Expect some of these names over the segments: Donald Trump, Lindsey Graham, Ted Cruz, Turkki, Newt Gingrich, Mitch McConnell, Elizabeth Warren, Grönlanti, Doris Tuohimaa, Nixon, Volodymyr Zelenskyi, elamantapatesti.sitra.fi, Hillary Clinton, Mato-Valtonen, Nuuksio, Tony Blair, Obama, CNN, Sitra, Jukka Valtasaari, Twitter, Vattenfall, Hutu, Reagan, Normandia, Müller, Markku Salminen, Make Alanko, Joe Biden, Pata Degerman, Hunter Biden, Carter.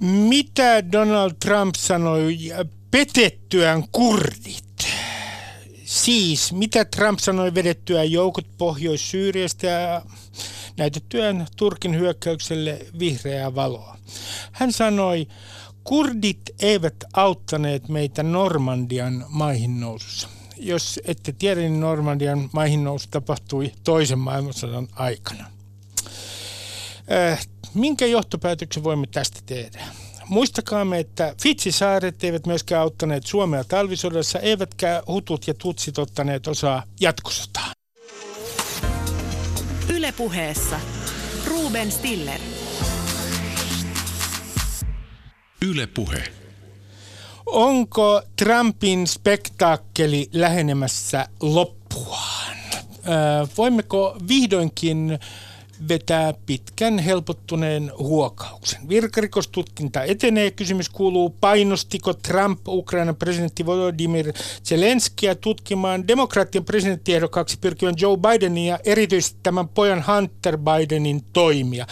Mitä Donald Trump sanoi petettyään kurdit? Siis, mitä Trump sanoi vedettyään joukot Pohjois-Syyriasta ja näytettyään Turkin hyökkäykselle vihreää valoa? Hän sanoi, kurdit eivät auttaneet meitä Normandian maihinnousussa. Jos ette tiedä, niin Normandian maihinnousu tapahtui toisen maailmansodan aikana. Minkä johtopäätöksen voimme tästä tehdä? Muistakaamme, että Fitsisaaret eivät myöskään auttaneet Suomea talvisodassa, eivätkä hutut ja tutsit ottaneet osaa jatkosotaan. Yle Puheessa Ruben Stiller. Yle Puhe. Onko Trumpin spektaakkeli lähenemässä loppuaan? Voimmeko vihdoinkin vetää pitkän helpottuneen huokauksen? Virkarikostutkinta etenee. Kysymys kuuluu, painostiko Trump Ukrainan presidentti Volodymyr Zelenskyä tutkimaan demokraattien presidenttiehdokkaaksi pyrkivän Joe Bidenin ja erityisesti tämän pojan Hunter Bidenin toimia.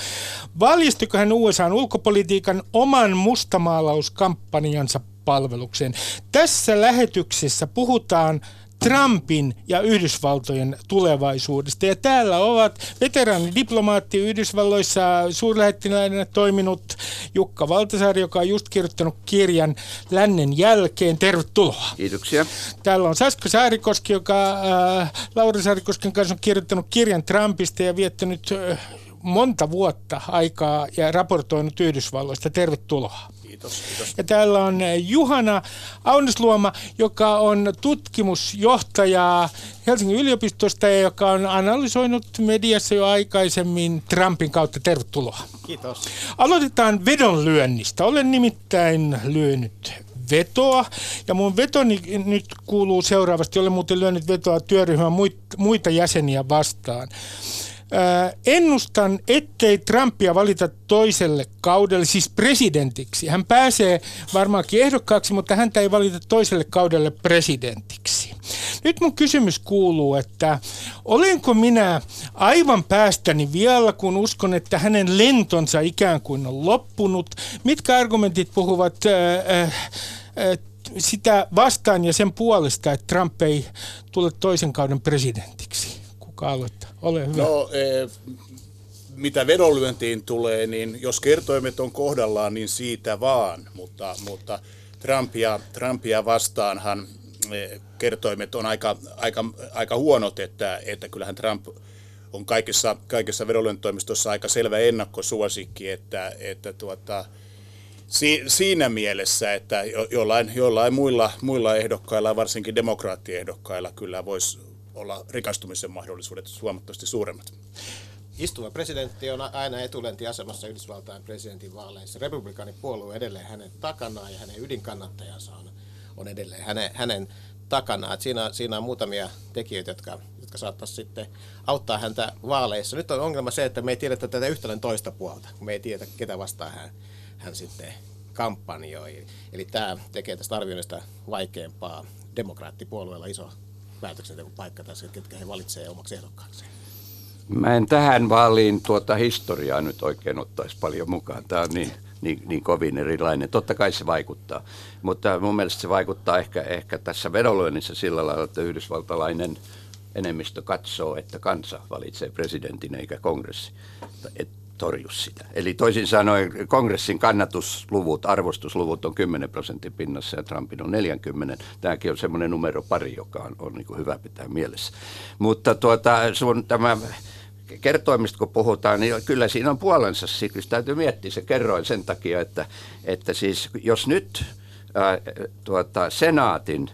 Valjistuiko hän USA:n ulkopolitiikan oman mustamaalauskampanjansa palvelukseen? Tässä lähetyksessä puhutaan Trumpin ja Yhdysvaltojen tulevaisuudesta. Ja täällä ovat veteraanidiplomaatti Yhdysvalloissa suurlähettiläänä toiminut Jukka Valtasaari, joka on just kirjoittanut kirjan Lännen jälkeen. Tervetuloa. Kiitoksia. Täällä on Saska Saarikoski, joka Laura Saarikosken kanssa on kirjoittanut kirjan Trumpista ja viettänyt monta vuotta aikaa ja raportoinut Yhdysvalloista. Tervetuloa. Kiitos, kiitos. Ja täällä on Juhana Aunesluoma, joka on tutkimusjohtaja Helsingin yliopistosta ja joka on analysoinut mediassa jo aikaisemmin Trumpin kautta. Tervetuloa. Kiitos. Aloitetaan vedonlyönnistä. Olen nimittäin lyönyt vetoa. Ja mun vetoni nyt kuuluu seuraavasti. Olen muuten lyönyt vetoa työryhmän muita jäseniä vastaan. Ennustan, ettei Trumpia valita toiselle kaudelle, siis presidentiksi. Hän pääsee varmaankin ehdokkaaksi, mutta häntä ei valita toiselle kaudelle presidentiksi. Nyt mun kysymys kuuluu, että olenko minä aivan päästäni vielä, kun uskon, että hänen lentonsa ikään kuin on loppunut? Mitkä argumentit puhuvat sitä vastaan ja sen puolesta, että Trump ei tule toisen kauden presidentiksi? Kuka aloittaa? Ole hyvä. No, mitä vedonlyöntiin tulee, niin jos kertoimet on kohdallaan, niin siitä vaan. Mutta Trumpia vastaanhan kertoimet on aika huonot, että kyllähän Trump on kaikissa vedonlyöntitoimistossa aika selvä ennakkosuosikki, että siinä mielessä, että jollain muilla ehdokkailla, varsinkin demokraattiehdokkailla, kyllä voisi olla rikastumisen mahdollisuudet huomattavasti suuremmat. Istuva presidentti on aina etulentiasemassa Yhdysvaltain presidentin vaaleissa. Republikaanipuolue edelleen hänen takanaan ja hänen ydinkannattajansa on edelleen hänen takanaan. Siinä on muutamia tekijöitä, jotka saattaisi sitten auttaa häntä vaaleissa. Nyt on ongelma se, että me ei tiedetä tätä yhtälön toista puolta, kun me ei tiedetä, ketä vastaan hän sitten kampanjoi. Eli tämä tekee tästä arvioinnista vaikeampaa. Demokraattipuolueella iso päätöksentekun paikka tässä, ketkä he valitsevat omaksi ehdokkaakseen. Mä en tähän vaaliin historiaa nyt oikein ottaisi paljon mukaan. Tämä on niin kovin erilainen. Totta kai se vaikuttaa, mutta mun mielestä se vaikuttaa ehkä tässä vedonlyönnissä sillä lailla, että yhdysvaltalainen enemmistö katsoo, että kansa valitsee presidentin eikä kongressi. Et torju sitä. Eli toisin sanoen kongressin kannatusluvut, arvostusluvut on 10% pinnassa ja Trumpin on 40. Tämäkin on semmoinen numero pari, joka on niin kuin hyvä pitää mielessä. Mutta tämä kertoimista kun puhutaan, niin kyllä siinä on puolensa. Kyllä täytyy miettiä se kerroin sen takia, että siis jos nyt senaatin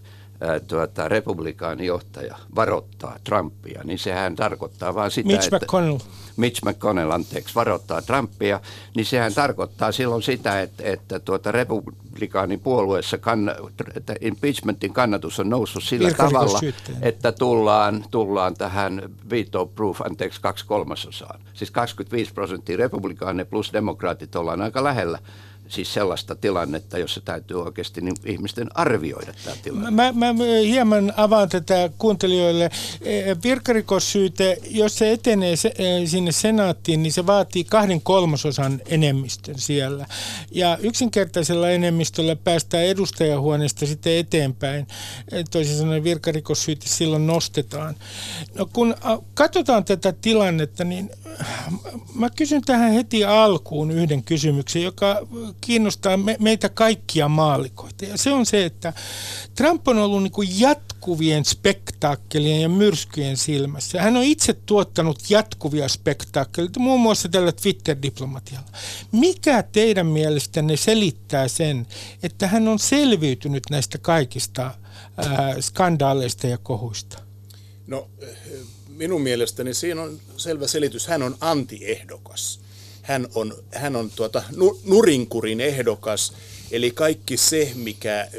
republikaanijohtaja varoittaa Trumpia, niin sehän tarkoittaa vaan sitä, Mitch McConnell. Mitch McConnell, varoittaa Trumpia, niin sehän tarkoittaa silloin sitä, että republikaanipuolueessa impeachmentin kannatus on noussut sillä tavalla, että tullaan tähän veto proof, 2/3. Siis 25% republikaane plus demokraatit ollaan aika lähellä siis sellaista tilannetta, jossa täytyy oikeasti niin ihmisten arvioida tämä tilanne. Mä hieman avaan tätä kuuntelijoille. Virkarikossyyte, jos se etenee sinne senaattiin, niin se vaatii 2/3 enemmistön siellä. Ja yksinkertaisella enemmistöllä päästään edustajahuoneesta sitten eteenpäin. Toisin sanoen virkarikossyyte silloin nostetaan. No kun katsotaan tätä tilannetta, niin mä kysyn tähän heti alkuun yhden kysymyksen, joka kiinnostaa meitä kaikkia maallikoita. Ja se on se, että Trump on ollut niin kuin jatkuvien spektaakkelien ja myrskyjen silmässä. Hän on itse tuottanut jatkuvia spektaakkeleita, muun muassa tällä Twitter-diplomatialla. Mikä teidän mielestänne selittää sen, että hän on selviytynyt näistä kaikista skandaaleista ja kohuista? No, minun mielestäni siinä on selvä selitys. Hän on antiehdokas. Hän on nurinkurin ehdokas, eli kaikki se,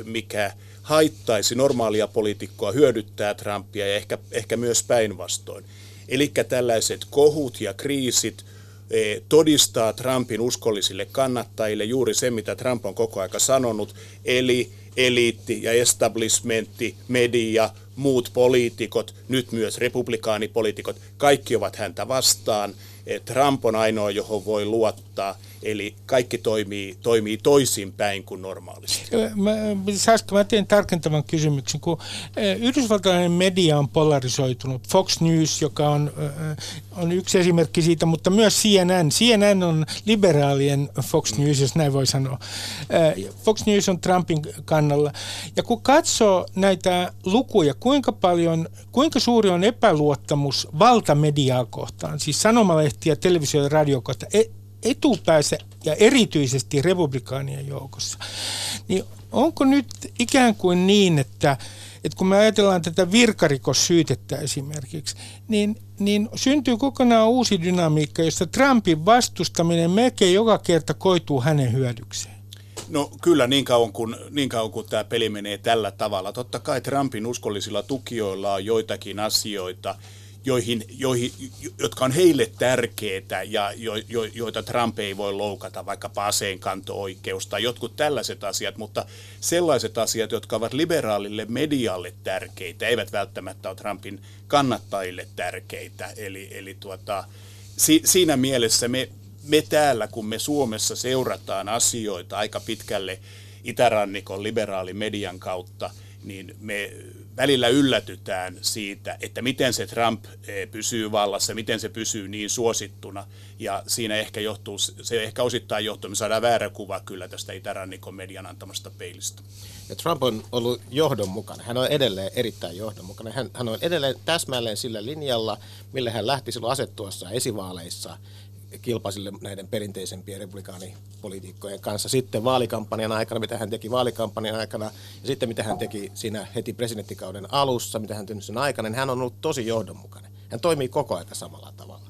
mikä haittaisi normaalia poliitikkoa, hyödyttää Trumpia ja ehkä myös päinvastoin. Eli tällaiset kohut ja kriisit todistaa Trumpin uskollisille kannattajille juuri se, mitä Trump on koko aika sanonut, eli eliitti ja establishmentti, media, muut poliitikot, nyt myös republikaanipoliitikot, kaikki ovat häntä vastaan. Trump on ainoa, johon voi luottaa, eli kaikki toimii toisinpäin kuin normaalisti. Saska, mä teen tarkentavan kysymyksen, kun yhdysvaltalainen media on polarisoitunut. Fox News, joka on yksi esimerkki siitä, mutta myös CNN. CNN on liberaalien Fox News, jos näin voi sanoa. Fox News on Trumpin kannalla. Ja kun katsoo näitä lukuja, kuinka suuri on epäluottamus valtamediaa kohtaan, siis sanomalehtiä, televisio- ja radiokohta, etupäässä ja erityisesti republikaanien joukossa, niin onko nyt ikään kuin niin, että kun me ajatellaan tätä virkarikossyytettä esimerkiksi, niin syntyy kokonaan uusi dynamiikka, jossa Trumpin vastustaminen melkein joka kerta koituu hänen hyödykseen? No kyllä, niin kauan kun tämä peli menee tällä tavalla. Totta kai Trumpin uskollisilla tukijoilla on joitakin asioita, jotka on heille tärkeitä ja joita Trump ei voi loukata, vaikkapa aseenkanto-oikeus tai jotkut tällaiset asiat, mutta sellaiset asiat, jotka ovat liberaalille medialle tärkeitä, eivät välttämättä ole Trumpin kannattajille tärkeitä. Eli siinä mielessä me täällä, kun me Suomessa seurataan asioita aika pitkälle itärannikon liberaalimedian kautta, niin me välillä yllätytään siitä, että miten se Trump pysyy vallassa, miten se pysyy niin suosittuna. Ja siinä se ehkä osittain johtuu, me saadaan väärä kuva kyllä tästä itärannikon median antamasta peilistä. Ja Trump on ollut johdonmukainen. Hän on edelleen erittäin johdonmukainen. Hän on edelleen täsmälleen sillä linjalla, millä hän lähti silloin asettuessa esivaaleissa kilpasille näiden perinteisempien republikaanipoliitikkojen kanssa, sitten vaalikampanjan aikana, mitä hän teki vaalikampanjan aikana, ja sitten mitä hän teki siinä heti presidenttikauden alussa, mitä hän tehnyt sen aikana, niin hän on ollut tosi johdonmukainen. Hän toimii koko ajan samalla tavalla.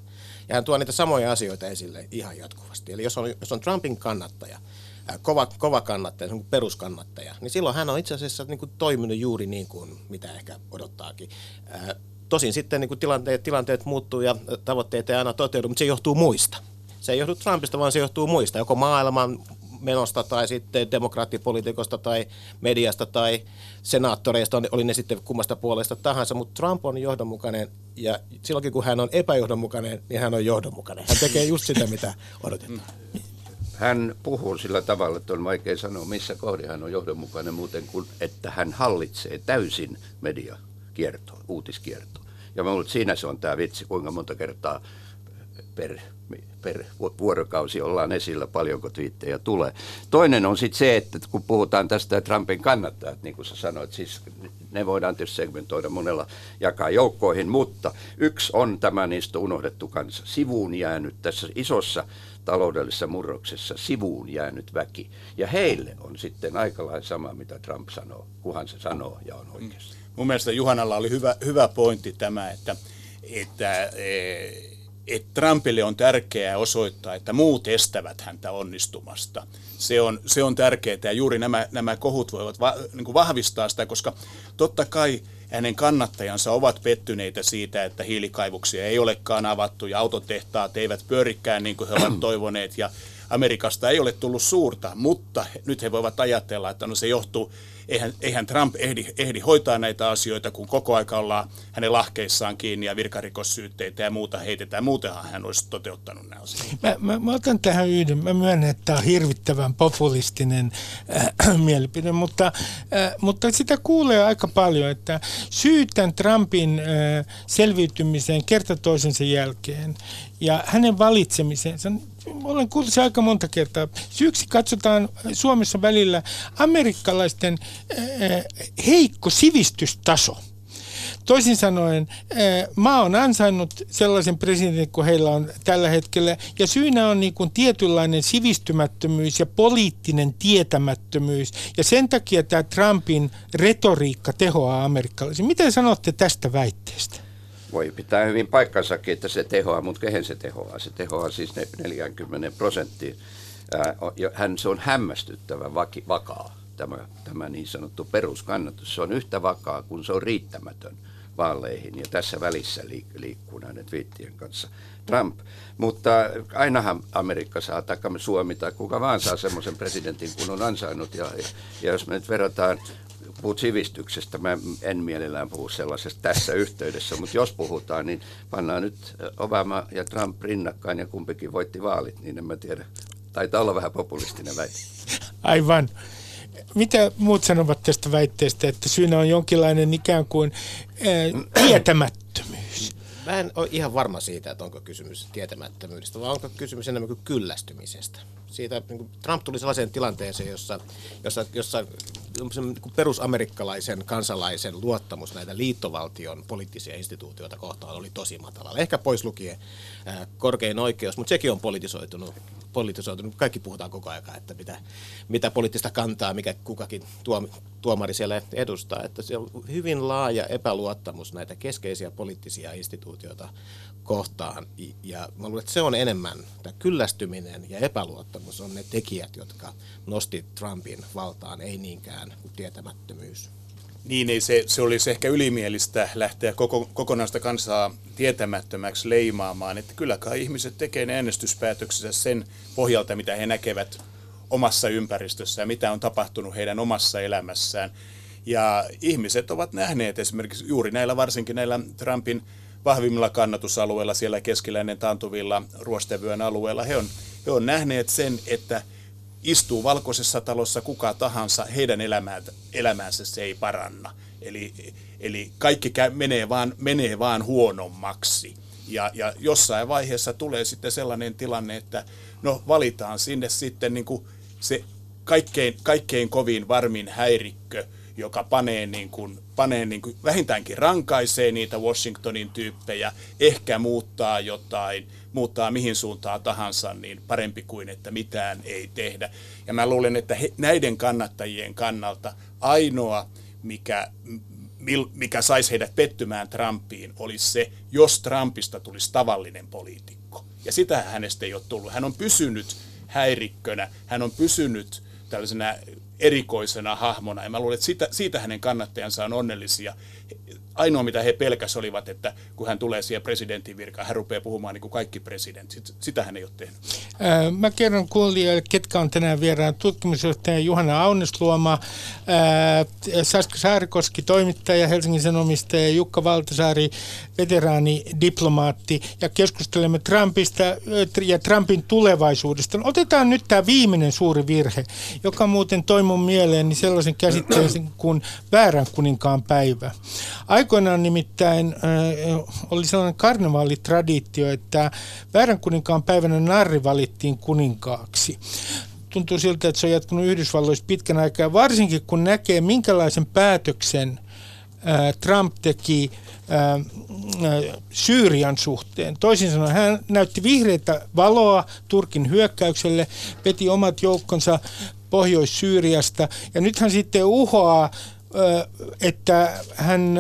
Ja hän tuo niitä samoja asioita esille ihan jatkuvasti. Eli jos on Trumpin kannattaja, kova kannattaja, se on peruskannattaja, niin silloin hän on itse asiassa niin kuin toiminut juuri niin kuin mitä ehkä odottaakin. Tosin sitten niin tilanteet muuttuu ja tavoitteet ei aina toteudu, mutta se johtuu muista. Se ei johdu Trumpista, vaan se johtuu muista, joko maailman menosta tai sitten demokraattipolitiikosta tai mediasta tai senaattoreista, oli ne sitten kummasta puolesta tahansa, mutta Trump on johdonmukainen ja silloinkin kun hän on epäjohdonmukainen, niin hän on johdonmukainen. Hän tekee just sitä, mitä odotetaan. Hän puhuu sillä tavalla, että on vaikea sanoa, missä kohdin hän on johdonmukainen muuten kuin, että hän hallitsee täysin mediaa. Kierto, uutiskierto. Ja mä luulen, että siinä se on tämä vitsi, kuinka monta kertaa per vuorokausi ollaan esillä, paljonko twiittejä tulee. Toinen on sitten se, että kun puhutaan tästä Trumpin kannattajat, niin kuin sä sanoit, siis ne voidaan tietysti segmentoida monella, jakaa joukkoihin, mutta yksi on tämä niistä unohdettu kansa. Sivuun jäänyt tässä isossa taloudellisessa murroksessa, sivuun jäänyt väki. Ja heille on sitten aika lailla sama, mitä Trump sanoo, kunhan se sanoo ja on oikeassa. Mun mielestä Juhanalla oli hyvä pointti tämä, että Trumpille on tärkeää osoittaa, että muut estävät häntä onnistumasta. Se on tärkeää ja juuri nämä kohut voivat vahvistaa sitä, koska totta kai hänen kannattajansa ovat pettyneitä siitä, että hiilikaivoksia ei olekaan avattu ja autotehtaat eivät pyörikään niin kuin he ovat toivoneet ja Amerikasta ei ole tullut suurta, mutta nyt he voivat ajatella, että no se johtuu, eihän Trump ehdi hoitaa näitä asioita, kun koko aika ollaan hänen lahkeissaan kiinni ja virkarikossyytteitä ja muuta heitetään. Muutenhan hän olisi toteuttanut nämä asiat. Mä otan tähän yhden. Mä myönnän, että tämä on hirvittävän populistinen mielipide, mutta sitä kuulee aika paljon, että syytän Trumpin selviytymiseen kerta toisensa jälkeen ja hänen valitsemisensa. Olen kuullut se aika monta kertaa. Syyksi katsotaan Suomessa välillä amerikkalaisten heikko sivistystaso. Toisin sanoen, maa on ansainnut sellaisen presidentin kuin heillä on tällä hetkellä, ja syynä on niin kuin tietynlainen sivistymättömyys ja poliittinen tietämättömyys, ja sen takia tämä Trumpin retoriikka tehoaa amerikkalaisiin. Miten sanotte tästä väitteestä? Voi pitää hyvin paikkansakin, että se tehoaa, mutta kehen se tehoaa? Se tehoaa siis 40%. Se on hämmästyttävän vakaa, tämä niin sanottu peruskannatus. Se on yhtä vakaa, kun se on riittämätön vaaleihin, ja tässä välissä liikkuu näiden twiittien kanssa Trump. Mutta ainahan Amerikka saa, tai Suomi tai kuka vaan saa semmoisen presidentin, kun on ansainnut, ja jos me nyt verrataan, puhut sivistyksestä, mä en mielellään puhu sellaisesta tässä yhteydessä, mutta jos puhutaan, niin pannaan nyt Obama ja Trump rinnakkain ja kumpikin voitti vaalit, niin en mä tiedä. Taitaa olla vähän populistinen väite. Aivan. Mitä muut sanovat tästä väitteestä, että syynä on jonkinlainen ikään kuin tietämättömyys? Mä en ole ihan varma siitä, että onko kysymys tietämättömyydestä, vaan onko kysymys enemmän kuin kyllästymisestä. Siitä, niin Trump tuli sellaiseen tilanteeseen, jossa perusamerikkalaisen kansalaisen luottamus näitä liittovaltion poliittisia instituutioita kohtaan oli tosi matalalla. Ehkä pois lukien korkein oikeus, mutta sekin on politisoitunut. Kaikki puhutaan koko ajan, että mitä poliittista kantaa, mikä kukakin tuomari siellä edustaa. Että se on hyvin laaja epäluottamus näitä keskeisiä poliittisia instituutioita kohtaan. Ja mä luulen, että se on enemmän, tämä kyllästyminen ja epäluottamus on ne tekijät, jotka nosti Trumpin valtaan, ei niinkään kuin tietämättömyys. Niin, ei se olisi ehkä ylimielistä lähteä kokonaista kansaa tietämättömäksi leimaamaan, että kyllä kai ihmiset tekee ne äänestyspäätöksensä sen pohjalta, mitä he näkevät omassa ympäristössään, mitä on tapahtunut heidän omassa elämässään. Ja ihmiset ovat nähneet esimerkiksi juuri varsinkin näillä Trumpin vahvimmilla kannatusalueilla, siellä keskiläinen taantuvilla ruostevyön alueilla, he on nähneet sen, että istuu valkoisessa talossa kuka tahansa, heidän elämäänsä se ei paranna. Eli kaikki menee vaan huonommaksi. Ja jossain vaiheessa tulee sitten sellainen tilanne, että no valitaan sinne sitten niin kuin se kaikkein kovin varmin häirikkö, joka panee niin kuin vähintäänkin rankaisee niitä Washingtonin tyyppejä, ehkä muuttaa jotain, muuttaa mihin suuntaan tahansa, niin parempi kuin, että mitään ei tehdä. Ja mä luulen, että näiden kannattajien kannalta ainoa, mikä saisi heidät pettymään Trumpiin, olisi se, jos Trumpista tulisi tavallinen poliitikko. Ja sitä hänestä ei ole tullut. Hän on pysynyt häirikkönä, hän on pysynyt tällaisena erikoisena hahmona. Ja mä luulen, että siitä hänen kannattajansa on onnellisia. Ainoa, mitä he pelkäs olivat, että kun hän tulee siihen presidentin virkaan, hän rupeaa puhumaan niin kuin kaikki presidentit. Sitä hän ei ole tehnyt. Mä kerron kuulijoille, ketkä on tänään vieraan. Tutkimusjohtaja Juhana Aunesluoma, Saska Saarikoski, toimittaja, Helsingin Sanomista, ja Jukka Valtasaari, veteraani, diplomaatti. Ja keskustelemme Trumpista ja Trumpin tulevaisuudesta. Otetaan nyt tämä viimeinen suuri virhe, joka muuten toi mun mieleen niin sellaisen käsitteen kuin väärän kuninkaan päivä. Aikoinaan nimittäin oli sellainen karnevaalitraditio, että väärän kuninkaan päivänä narri valittiin kuninkaaksi. Tuntuu siltä, että se on jatkunut Yhdysvalloissa pitkän aikaa, varsinkin kun näkee, minkälaisen päätöksen Trump teki Syyrian suhteen. Toisin sanoen hän näytti vihreitä valoa Turkin hyökkäykselle, veti omat joukkonsa Pohjois-Syyriasta, ja nyt hän sitten uhoaa, että hän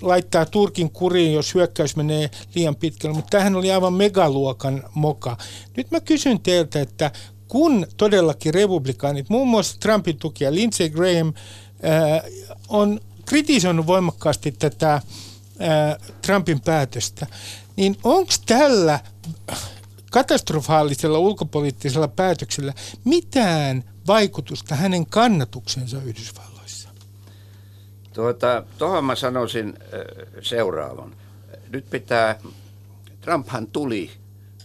laittaa Turkin kuriin, jos hyökkäys menee liian pitkälle, mutta tämähän oli aivan megaluokan moka. Nyt mä kysyn teiltä, että kun todellakin republikaanit, muun muassa Trumpin tukija Lindsey Graham, on kritisoinut voimakkaasti tätä Trumpin päätöstä, niin onko tällä katastrofaalisella ulkopoliittisella päätöksellä mitään vaikutusta hänen kannatuksensa Yhdysvalloissa? Tuohon mä sanoisin seuraavan. Nyt pitää, Trumphan tuli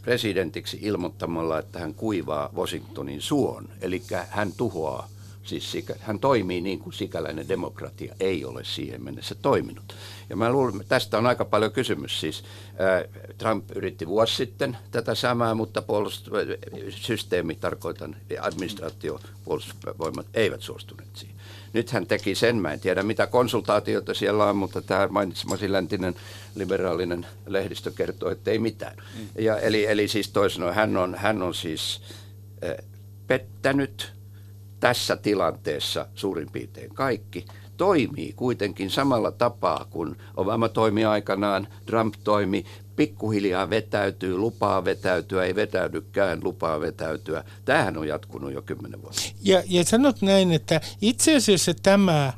presidentiksi ilmoittamalla, että hän kuivaa Washingtonin suon, eli hän tuhoaa. Siis hän toimii niin kuin sikäläinen demokratia ei ole siihen mennessä toiminut. Ja mä luulen, että tästä on aika paljon kysymys. Siis Trump yritti vuosi sitten tätä samaa, mutta systeemi, tarkoitan administraatio, puolustusvoimat eivät suostuneet siihen. Nyt hän teki sen, mä en tiedä mitä konsultaatioita siellä on, mutta tämä mainitsemasi läntinen liberaalinen lehdistö kertoo, että ei mitään. Ja, eli siis toisin sanoen hän on siis pettänyt tässä tilanteessa suurin piirtein kaikki, toimii kuitenkin samalla tapaa kuin Obama toimi aikanaan, Trump toimi, pikkuhiljaa vetäytyy, lupaa vetäytyä, ei vetäydykään, lupaa vetäytyä. Tämähän on jatkunut jo 10 vuotta. Ja sanot näin, että itse asiassa tämä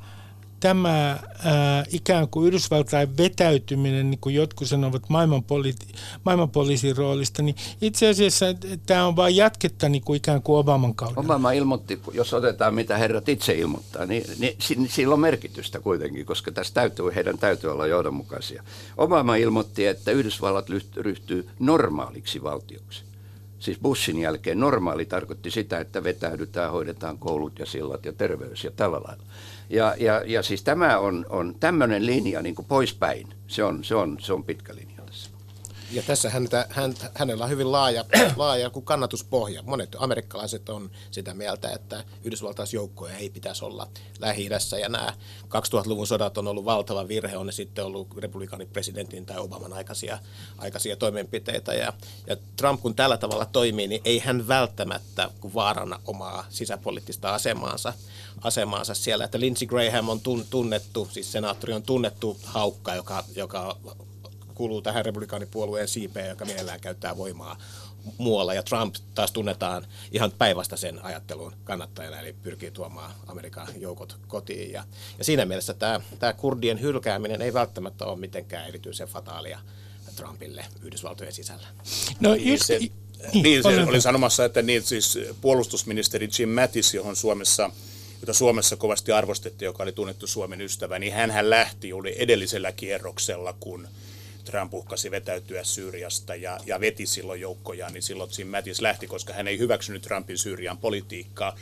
ikään kuin Yhdysvaltain vetäytyminen, niin kuin jotkut sanovat maailmanpoliisin roolista, niin itse asiassa tämä on vain jatketta niin kuin ikään kuin Obaman kaudella. Obama ilmoitti, jos otetaan mitä herrat itse ilmoittaa, niin sillä on merkitystä kuitenkin, koska tässä heidän täytyy olla johdonmukaisia. Obama ilmoitti, että Yhdysvallat ryhtyy normaaliksi valtioksi. Siis Bushin jälkeen normaali tarkoitti sitä, että vetäydytään, hoidetaan koulut ja sillat ja terveys ja tällä lailla. Ja siis tämä on tämmöinen linja niin kuin poispäin. Se on pitkä linja tässä. Ja tässä hänellä on hyvin laaja kannatuspohja. Monet amerikkalaiset on sitä mieltä, että yhdysvaltaisjoukkoja ei pitäisi olla Lähi-idässä. Ja nämä 2000-luvun sodat on ollut valtava virhe. On ne sitten ollut republikaanipresidentin tai Obaman aikaisia toimenpiteitä. Ja Trump kun tällä tavalla toimii, niin ei hän välttämättä vaarana omaa sisäpoliittista asemaansa siellä, että Lindsey Graham on tunnettu, siis senaattori on tunnettu haukka, joka kuuluu tähän republikaanipuolueen siipeen, joka mielellään käyttää voimaa muualla, ja Trump taas tunnetaan ihan päinvastaisen ajattelun kannattajana, eli pyrkii tuomaan Amerikan joukot kotiin, ja siinä mielessä tämä kurdien hylkääminen ei välttämättä ole mitenkään erityisen fataalia Trumpille Yhdysvaltojen sisällä. Olin sanomassa, että siis puolustusministeri Jim Mattis, jota Suomessa kovasti arvostettiin, joka oli tunnettu Suomen ystävä, niin hänhän lähti, oli edellisellä kierroksella, kun Trump uhkasi vetäytyä Syyriasta ja veti silloin joukkojaan, niin silloin Jim Mattis lähti, koska hän ei hyväksynyt Trumpin Syyrian politiikkaa.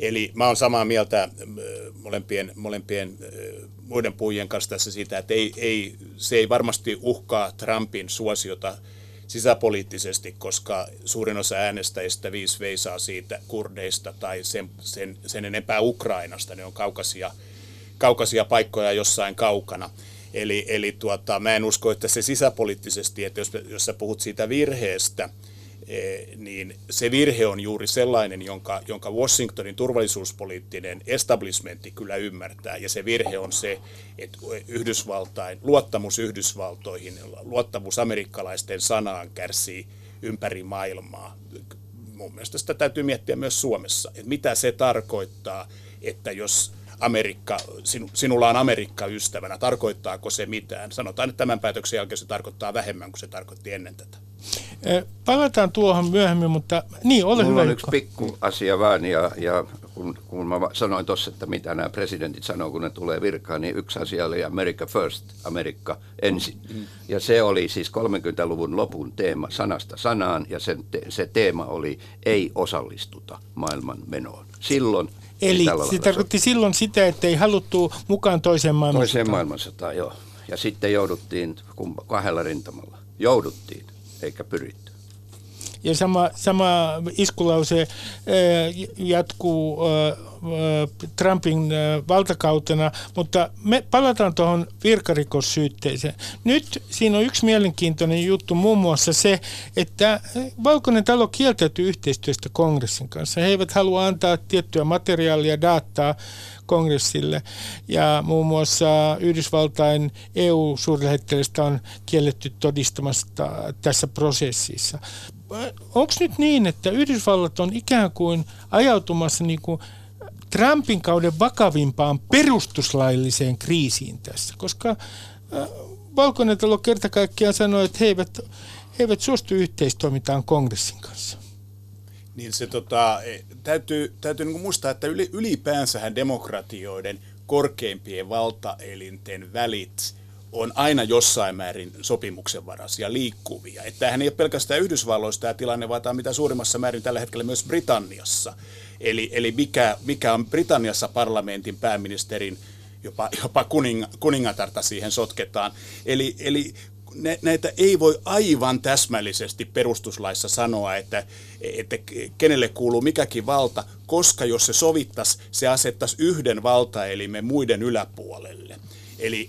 Eli mä olen samaa mieltä molempien muiden puhujien kanssa tässä siitä, että se ei varmasti uhkaa Trumpin suosiota sisäpoliittisesti, koska suurin osa äänestäjistä viis veisaa siitä kurdeista tai sen enempää Ukrainasta. Ne on kaukaisia paikkoja jossain kaukana. Eli mä en usko, että se sisäpoliittisesti, että jos sä puhut siitä virheestä, niin se virhe on juuri sellainen, jonka Washingtonin turvallisuuspoliittinen establishmentti kyllä ymmärtää. Ja se virhe on se, että luottamus Yhdysvaltoihin, luottamus amerikkalaisten sanaan kärsii ympäri maailmaa. Mun mielestä sitä täytyy miettiä myös Suomessa, että mitä se tarkoittaa, että jos sinulla on Amerikka ystävänä, tarkoittaako se mitään? Sanotaan, että tämän päätöksen jälkeen se tarkoittaa vähemmän kuin se tarkoitti ennen tätä. Palataan tuohon myöhemmin, mutta niin, ole hyvä. Mulla on yksi pikku asia vaan, ja kun mä sanoin tuossa, että mitä nämä presidentit sanoo, kun ne tulee virkaan, niin yksi asia oli America first, Amerikka ensin. Ja se oli siis 30-luvun lopun teema sanasta sanaan, ja se teema oli ei osallistuta maailman menoon. Silloin. Eli se tarkoitti silloin sitä, että ei haluttu mukaan toiseen maailmansotaan. Toiseen maailmansotaan, joo. Ja sitten jouduttiin kahdella rintamalla. Jouduttiin, eikä pyritty. Ja sama iskulause jatkuu Trumpin valtakautena, mutta me palataan tuohon virkarikossyytteeseen. Nyt siinä on yksi mielenkiintoinen juttu, muun muassa se, että Valkoinen talo kieltäytyy yhteistyöstä kongressin kanssa. He eivät halua antaa tiettyä materiaalia, dataa kongressille, ja muun muassa Yhdysvaltain EU-suurlähettilästä on kielletty todistamasta tässä prosessissa. Onko nyt niin, että Yhdysvallat on ikään kuin ajautumassa niin kuin Trumpin kauden vakavimpaan perustuslailliseen kriisiin tässä, koska Valkoinen talo kerta kaikkiaan sanoi, että he eivät suostu yhteistoimintaan kongressin kanssa. Niin se täytyy niin kuin muistaa, että ylipäänsähän demokratioiden korkeimpien valtaelinten välit on aina jossain määrin sopimuksenvaraisia, liikkuvia. Että tämähän ei ole pelkästään Yhdysvalloissa tämä tilanne, vaan tämä on mitä suurimmassa määrin tällä hetkellä myös Britanniassa. Eli mikä on Britanniassa parlamentin, pääministerin, jopa kuningatarta siihen sotketaan. Eli näitä ei voi aivan täsmällisesti perustuslaissa sanoa, että kenelle kuuluu mikäkin valta, koska jos se sovittaisi, se asettaisi yhden valtaelimen muiden yläpuolelle.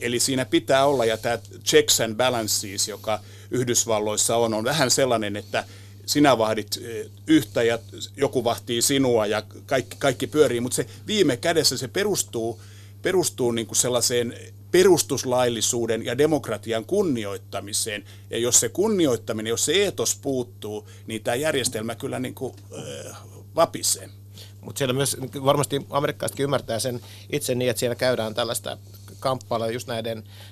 Eli siinä pitää olla, ja tämä checks and balances, joka Yhdysvalloissa on vähän sellainen, että sinä vahdit yhtä ja joku vahtii sinua ja kaikki pyörii, mutta se viime kädessä se perustuu niin kuin sellaiseen perustuslaillisuuden ja demokratian kunnioittamiseen, ja jos se kunnioittaminen, jos se eetos puuttuu, niin tämä järjestelmä kyllä niin kuin vapisee. Mutta siellä myös varmasti amerikkalaisetkin ymmärtää sen itse niin, että siellä käydään tällaista kamppailla just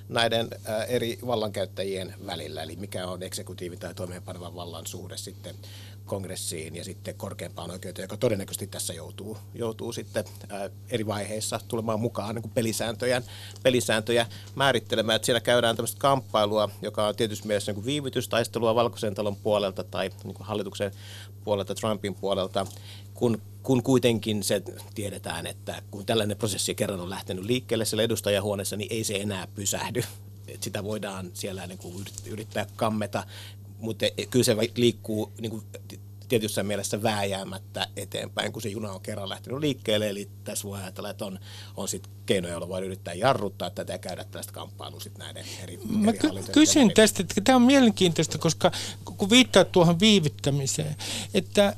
näiden eri vallankäyttäjien välillä, eli mikä on eksekutiivi tai toimeenpanevan vallan suhde sitten kongressiin ja sitten korkeimpaan oikeuteen, joka todennäköisesti tässä joutuu sitten eri vaiheissa tulemaan mukaan niin kuin pelisääntöjä määrittelemään, että siellä käydään tämmöistä kamppailua, joka on tietysti mielessä niin kuin viivytystaistelua Valkoisen talon puolelta tai niin kuin hallituksen puolelta, Trumpin puolelta, kun kuitenkin se tiedetään, että kun tällainen prosessi kerran on lähtenyt liikkeelle siellä edustajahuoneessa, niin ei se enää pysähdy. Et sitä voidaan siellä niin kuin yrittää kammeta, mutta kyllä se liikkuu niin kuin tietyssä mielessä vääjäämättä eteenpäin, kun se juna on kerran lähtenyt liikkeelle. Eli tässä voi ajatella, että on sitten keinoja, joilla voi yrittää jarruttaa tätä ja käydä tällaista kamppailua sitten näiden eri hallintojen. Kysyn tästä, että tämä on mielenkiintoista, koska kun viittaa tuohon viivyttämiseen, että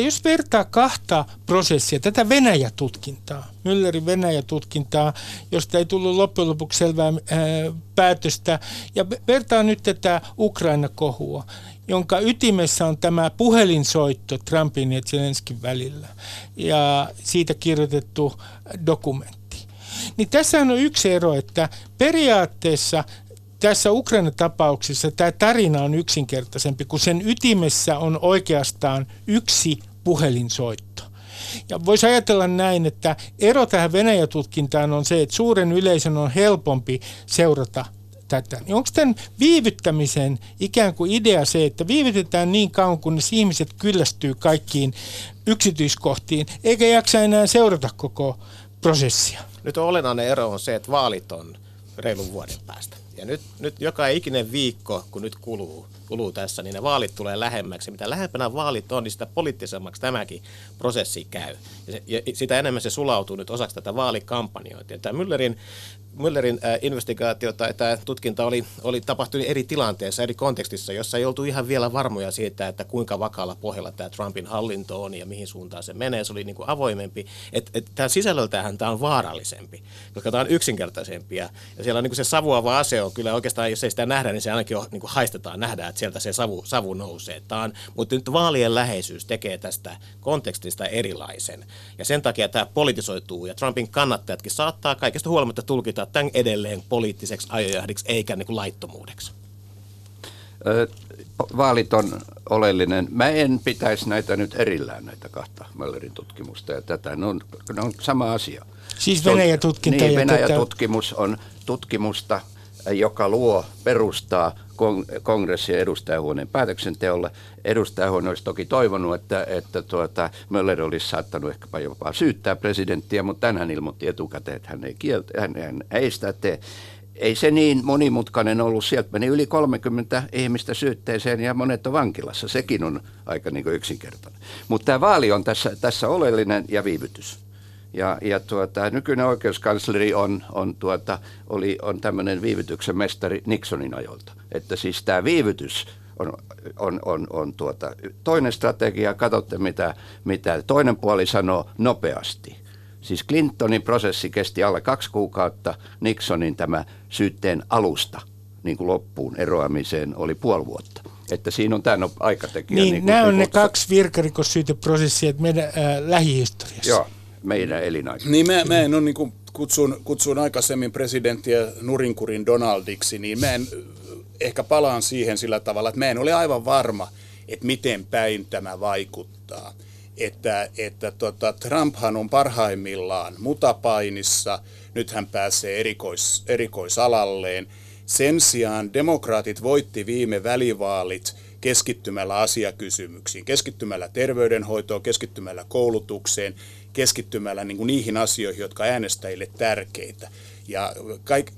jos vertaa kahta prosessia, tätä Venäjä-tutkintaa, Müllerin Venäjä-tutkintaa, josta ei tullut loppujen lopuksi selvää päätöstä, ja vertaa nyt tätä Ukraina-kohua, jonka ytimessä on tämä puhelinsoitto Trumpin ja Zelenskin välillä ja siitä kirjoitettu dokumentti. Niin tässä on yksi ero, että periaatteessa tässä Ukraina-tapauksessa tämä tarina on yksinkertaisempi, kun sen ytimessä on oikeastaan yksi puhelinsoitto. Ja voisi ajatella näin, että ero tähän Venäjä-tutkintaan on se, että suuren yleisön on helpompi seurata tätä. Onko tämän viivyttämisen ikään kuin idea se, että viivytetään niin kauan, kunnes ihmiset kyllästyy kaikkiin yksityiskohtiin, eikä jaksa enää seurata koko prosessia? Nyt olennainen ero on se, että vaalit on reilun vuoden päästä. Ja nyt joka ikinen viikko, kun nyt kuluu tässä, niin ne vaalit tulee lähemmäksi. Mitä lähempänä vaalit on, niin sitä poliittisemmaksi tämäkin prosessi käy. Ja sitä enemmän se sulautuu nyt osaksi tätä vaalikampanjointia. Tämä Müllerin investigaatio tai tämä tutkinta oli tapahtunut eri tilanteessa, eri kontekstissa, jossa ei oltu ihan vielä varmoja siitä, että kuinka vakaalla pohjalla tämä Trumpin hallinto on ja mihin suuntaan se menee. Se oli niin kuin avoimempi. Tämä sisällöltähän tämä on vaarallisempi, koska tämä on yksinkertaisempi. Ja siellä on niin kuin se savuava ase on kyllä oikeastaan, jos ei sitä nähdä, niin se ainakin on, niin kuin haistetaan, nähdään, että sieltä se savu nousee. Mutta nyt vaalien läheisyys tekee tästä kontekstista erilaisen. Ja sen takia tämä politisoituu ja Trumpin kannattajatkin saattaa kaikesta huolimatta tulkita tämän edelleen poliittiseksi ajojahdiksi eikä niin kuin laittomuudeksi. Vaalit on oleellinen. Mä en pitäisi näitä nyt erillään, näitä kahta Müllerin tutkimusta ja tätä. Ne on sama asia. Siis Venäjä-tutkinta. Niin, Venäjä-tutkimus on tutkimusta, joka luo perustaa kongressin edustajahuoneen päätöksenteolle. Edustajahuone olisi toki toivonut, että Möller olisi saattanut ehkäpä jopa syyttää presidenttiä, mutta hän ilmoitti etukäteen, että hän ei sitä tee. Ei se niin monimutkainen ollut. Sieltä meni yli 30 ihmistä syytteeseen ja monet on vankilassa. Sekin on aika niin kuin yksinkertainen. Mutta tämä vaali on tässä oleellinen ja viivytys. Ja nykyinen oikeuskansleri on tämmöinen viivytyksen mestari Nixonin ajolta. Että siis tämä viivytys on toinen strategia, katsotte mitä toinen puoli sanoo nopeasti. Siis Clintonin prosessi kesti alle 2 kuukautta, Nixonin tämä syytteen alusta niin kuin loppuun eroamiseen oli puoli vuotta. Että siinä on tämä aikatekijä. Niin nämä on ne 2 virkarikossyyteprosessia meidän lähihistoriassa. Joo. Meidän elinaikaisesti. Niin mä en ole niin kuin kutsuin aikaisemmin presidenttiä nurinkurin Donaldiksi, niin mä en, ehkä palaan siihen sillä tavalla, että mä en ole aivan varma, että miten päin tämä vaikuttaa. Että Trumphan on parhaimmillaan mutapainissa, nyt hän pääsee erikoisalalleen. Sen sijaan demokraatit voitti viime välivaalit keskittymällä asiakysymyksiin, keskittymällä terveydenhoitoon, keskittymällä koulutukseen, keskittymällä niin kuin niihin asioihin, jotka äänestäjille tärkeitä. Ja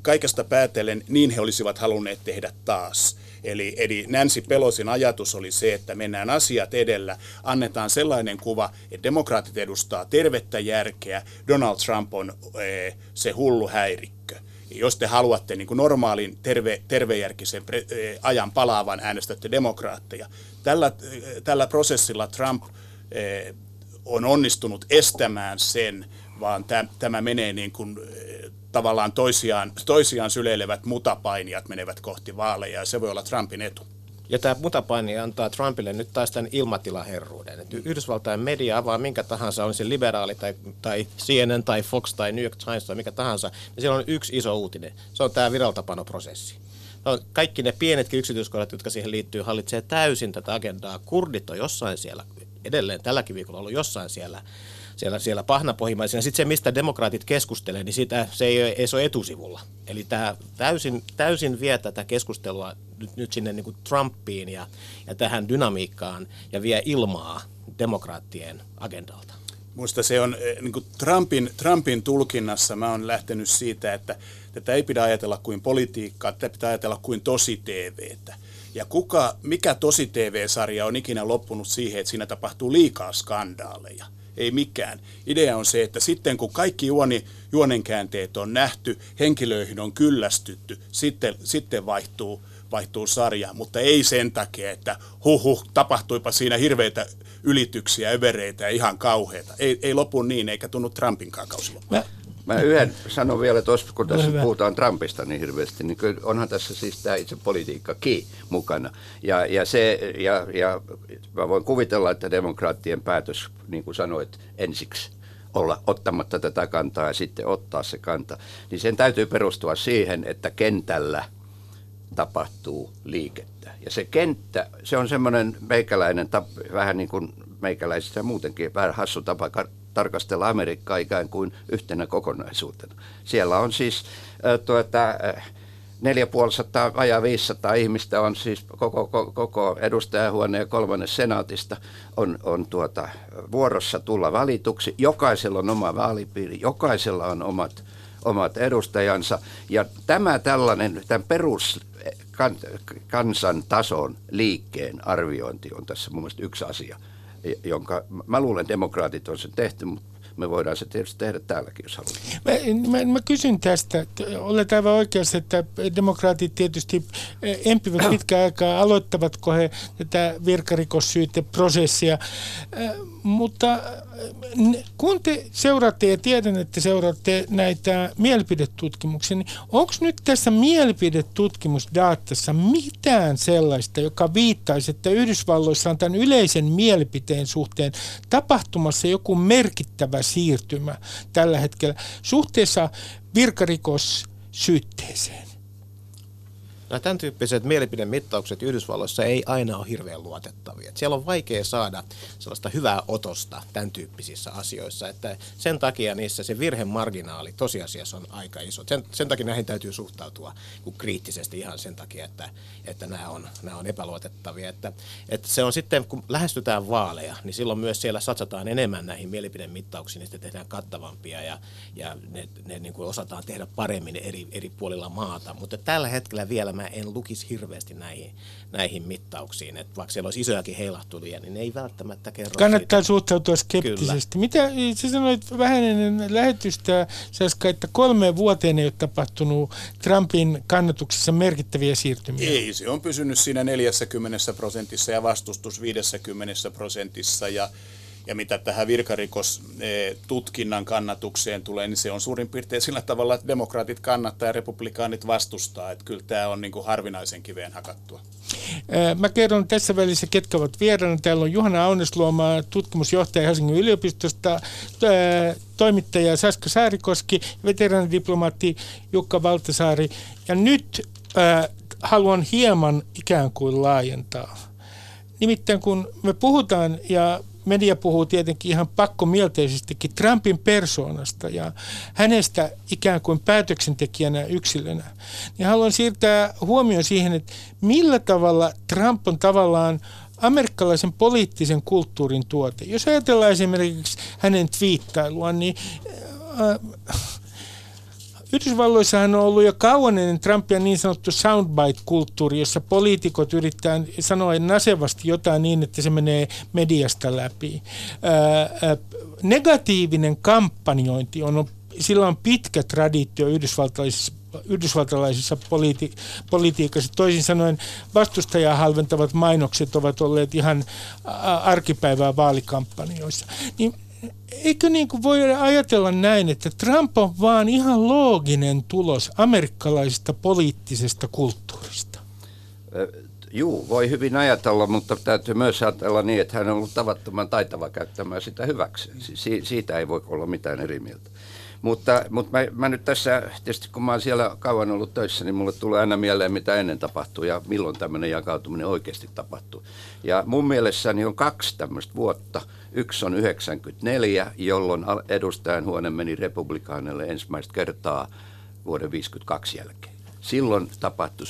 kaikesta päätellen niin he olisivat halunneet tehdä taas. Eli Nancy Pelosin ajatus oli se, että mennään asiat edellä, annetaan sellainen kuva, että demokraatit edustaa tervettä järkeä, Donald Trump on se hullu häirikkö. Jos te haluatte niin kuin normaalin tervejärkisen ajan palaavan, äänestätte demokraatteja. Tällä prosessilla Trump on onnistunut estämään sen, vaan tämä menee niin kuin tavallaan toisiaan syleilevät mutapainijat menevät kohti vaaleja, ja se voi olla Trumpin etu. Ja tämä mutapaini antaa Trumpille nyt taas tämän ilmatilaherruuden. Et Yhdysvaltain media avaa minkä tahansa, on se liberaali tai CNN tai Fox tai New York Times tai mikä tahansa, niin siellä on yksi iso uutinen. Se on tämä viraltapanoprosessi. No, kaikki ne pienetkin yksityiskohdat, jotka siihen liittyy, hallitsee täysin tätä agendaa. Kurdit on jossain siellä, edelleen tälläkin viikolla ollut jossain siellä pahnapohjimaisena. Sitten se, mistä demokraatit keskustelee, niin sitä, se ei ole edes etusivulla. Eli tämä täysin vie tätä keskustelua nyt sinne niin kuin Trumpiin ja tähän dynamiikkaan ja vie ilmaa demokraattien agendalta. Minusta se on niin kuin Trumpin tulkinnassa, mä olen lähtenyt siitä, että tätä ei pidä ajatella kuin politiikkaa, tätä pitää ajatella kuin tosi TVtä. Ja mikä tosi TV-sarja on ikinä loppunut siihen, että siinä tapahtuu liikaa skandaaleja? Ei mikään. Idea on se, että sitten kun kaikki juonenkäänteet on nähty, henkilöihin on kyllästytty, sitten vaihtuu sarja, mutta ei sen takia, että tapahtuipa siinä hirveitä ylityksiä, övereitä ja ihan kauheita. Ei lopu niin, eikä tunnu Trumpinkaan kausi loppuun. Mä yhden sanon vielä tuossa, kun tässä puhutaan Trumpista niin hirveästi, niin onhan tässä siis tämä itse politiikkakin mukana. Ja mä voin kuvitella, että demokraattien päätös, niin kuin sanoit, ensiksi olla ottamatta tätä kantaa ja sitten ottaa se kanta, niin sen täytyy perustua siihen, että kentällä tapahtuu liikettä. Ja se kenttä, se on semmoinen meikäläinen, vähän niin kuin meikäläisistä muutenkin, vähän hassu tapa tarkastella Amerikkaa ikään kuin yhtenä kokonaisuutena. Siellä on siis 450 vajaa 500 ihmistä on siis koko edustajahuone ja kolmannes senaatista on vuorossa tulla valituksi. Jokaisella on oma vaalipiiri, jokaisella on omat edustajansa ja tämä tällainen tämän peruskansan tason liikkeen arviointi on tässä mun mielestä yksi asia, jonka mä luulen demokraatit on sen tehty, mutta me voidaan se tietysti tehdä täälläkin, jos halutaan. Mä kysyn tästä. Olet aivan oikeassa, että demokraatit tietysti empivät pitkään aikaa, aloittavatko he tätä virkarikossyyteprosessia, mutta kun te seuraatte ja tiedän, että seuraatte näitä mielipidetutkimuksia, niin onko nyt tässä mielipidetutkimusdatassa mitään sellaista, joka viittaisi, että Yhdysvalloissa on tämän yleisen mielipiteen suhteen tapahtumassa joku merkittävä siirtymä tällä hetkellä suhteessa virkarikossyytteeseen? No, tämän tyyppiset mielipidemittaukset Yhdysvalloissa ei aina ole hirveän luotettavia. Et siellä on vaikea saada sellaista hyvää otosta tämän tyyppisissä asioissa. Että sen takia niissä se virhemarginaali tosiasiassa on aika iso. Sen takia näihin täytyy suhtautua kriittisesti ihan sen takia, että nämä on epäluotettavia. Että se on sitten, kun lähestytään vaaleja, niin silloin myös siellä satsataan enemmän näihin mielipidemittauksiin, niin sitten tehdään kattavampia ja ne niin kuin osataan tehdä paremmin eri puolilla maata. Mutta tällä hetkellä vielä mä en lukisi hirveästi näihin mittauksiin, että vaikka siellä olisi isojakin heilahtulia, niin ne ei välttämättä kerro. Kannattaa siitä suhtautua skeptisesti. Kyllä. Mitä sä sanoit vähän ennen lähetystä, Saska, että 3 vuoteen ei ole tapahtunut Trumpin kannatuksessa merkittäviä siirtymiä? Ei, se on pysynyt siinä 40% ja vastustus 50%. Ja mitä tähän virkarikostutkinnan kannatukseen tulee, niin se on suurin piirtein sillä tavalla, että demokraatit kannattaa ja republikaanit vastustaa. Että kyllä tämä on niin kuin harvinaisen kiveen hakattua. Mä kerron tässä välissä, ketkä ovat vieraana. Täällä on Juhana Aunesluoma, tutkimusjohtaja Helsingin yliopistosta, toimittaja Saska Saarikoski, veteraanidiplomaatti Jukka Valtasaari. Ja nyt haluan hieman ikään kuin laajentaa. Nimittäin kun me puhutaan ja media puhuu tietenkin ihan pakkomielteisestikin Trumpin persoonasta ja hänestä ikään kuin päätöksentekijänä yksilönä, niin haluan siirtää huomioon siihen, että millä tavalla Trump on tavallaan amerikkalaisen poliittisen kulttuurin tuote. Jos ajatellaan esimerkiksi hänen twiittailuaan, niin Yhdysvalloissahan on ollut jo kauan ennen Trumpia niin sanottu soundbite-kulttuuri, jossa poliitikot yrittää sanoa nasevasti jotain niin, että se menee mediasta läpi. Negatiivinen kampanjointi on, sillä on pitkä traditio yhdysvaltalaisissa politiikassa. Toisin sanoen vastustajaa halventavat mainokset ovat olleet ihan arkipäivää vaalikampanjoissa. Niin, eikö niin kuin voi ajatella näin, että Trump on vaan ihan looginen tulos amerikkalaisesta poliittisesta kulttuurista? Juu, voi hyvin ajatella, mutta täytyy myös ajatella niin, että hän on ollut tavattoman taitava käyttämään sitä hyväkseen. Siitä ei voi olla mitään eri mieltä. Mutta mä nyt tässä, tietysti kun mä oon siellä kauan ollut töissä, niin mulle tulee aina mieleen, mitä ennen tapahtui ja milloin tämmöinen jakautuminen oikeasti tapahtui. Ja mun mielessäni on kaksi tämmöistä vuotta. Yksi on 1994, jolloin edustajanhuone meni republikaanille ensimmäistä kertaa vuoden 1952 jälkeen. Silloin tapahtui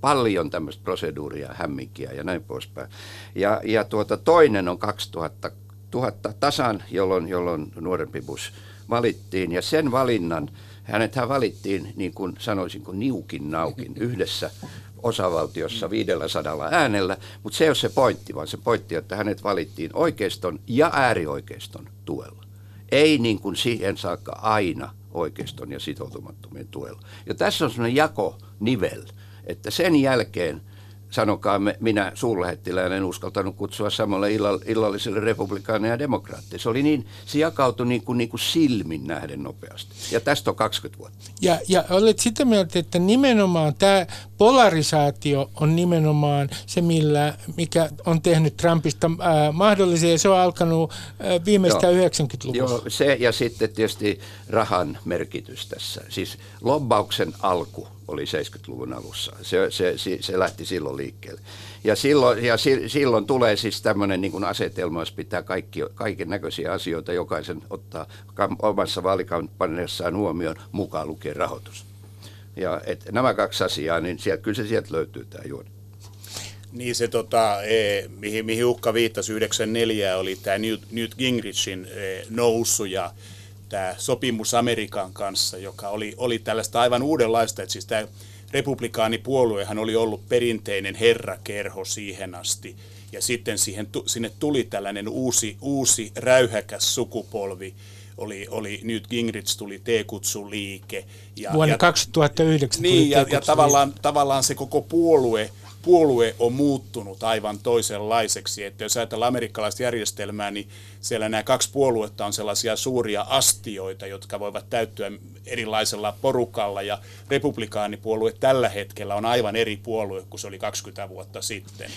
paljon tämmöistä proseduuria, hämminkiä ja näin poispäin. Ja toinen on 2000 tasan, jolloin nuorempi Bush valittiin. Ja sen valinnan, hänethän valittiin niin kuin sanoisin kuin niukin naukin yhdessä osavaltiossa 500 äänellä, mutta se ei ole se pointti, vaan se pointti, että hänet valittiin oikeiston ja äärioikeiston tuella. Ei niin kuin siihen saakka aina oikeiston ja sitoutumattomien tuella. Ja tässä on sellainen jakonivel, että sen jälkeen, sanokaamme, minä suurlähettilään en uskaltanut kutsua samalle illalliselle republikaaneja ja demokraatteja. Se oli niin, se jakautui niin kuin silmin nähden nopeasti. Ja tästä on 20 vuotta. Ja olet sitä mieltä, että nimenomaan tämä polarisaatio on nimenomaan se, mikä on tehnyt Trumpista mahdollisen, ja se on alkanut viimeistään 90-luvulla. Joo, se ja sitten tietysti rahan merkitys tässä. Siis lobbauksen alku oli 70-luvun alussa. Se lähti silloin liikkeelle. Ja silloin tulee siis tämmöinen niin kuin asetelma, jos pitää kaiken näköisiä asioita jokaisen ottaa omassa vaalikampanjassaan huomioon, mukaan lukien rahoitus. Ja nämä kaksi asiaa, niin kyllä se sieltä löytyy tämä juoni. Niin se, mihin Ukka viittasi, 1994 oli tämä Newt Gingrichin nousu ja tämä sopimus Amerikan kanssa, joka oli tällaista aivan uudenlaista, että siis tämä republikaanipuoluehan oli ollut perinteinen herrakerho siihen asti, ja sitten sinne tuli tällainen uusi räyhäkäs sukupolvi, oli Newt Gingrich tuli T-kutsuliike. Vuonna 2009 tuli T-kutsuliike. Ja tavallaan se koko puolue on muuttunut aivan toisenlaiseksi, että jos ajatellaan amerikkalaista järjestelmää, niin siellä nämä kaksi puoluetta on sellaisia suuria astioita, jotka voivat täyttyä erilaisella porukalla, ja republikaanipuolue tällä hetkellä on aivan eri puolue kuin se oli 20 vuotta sitten.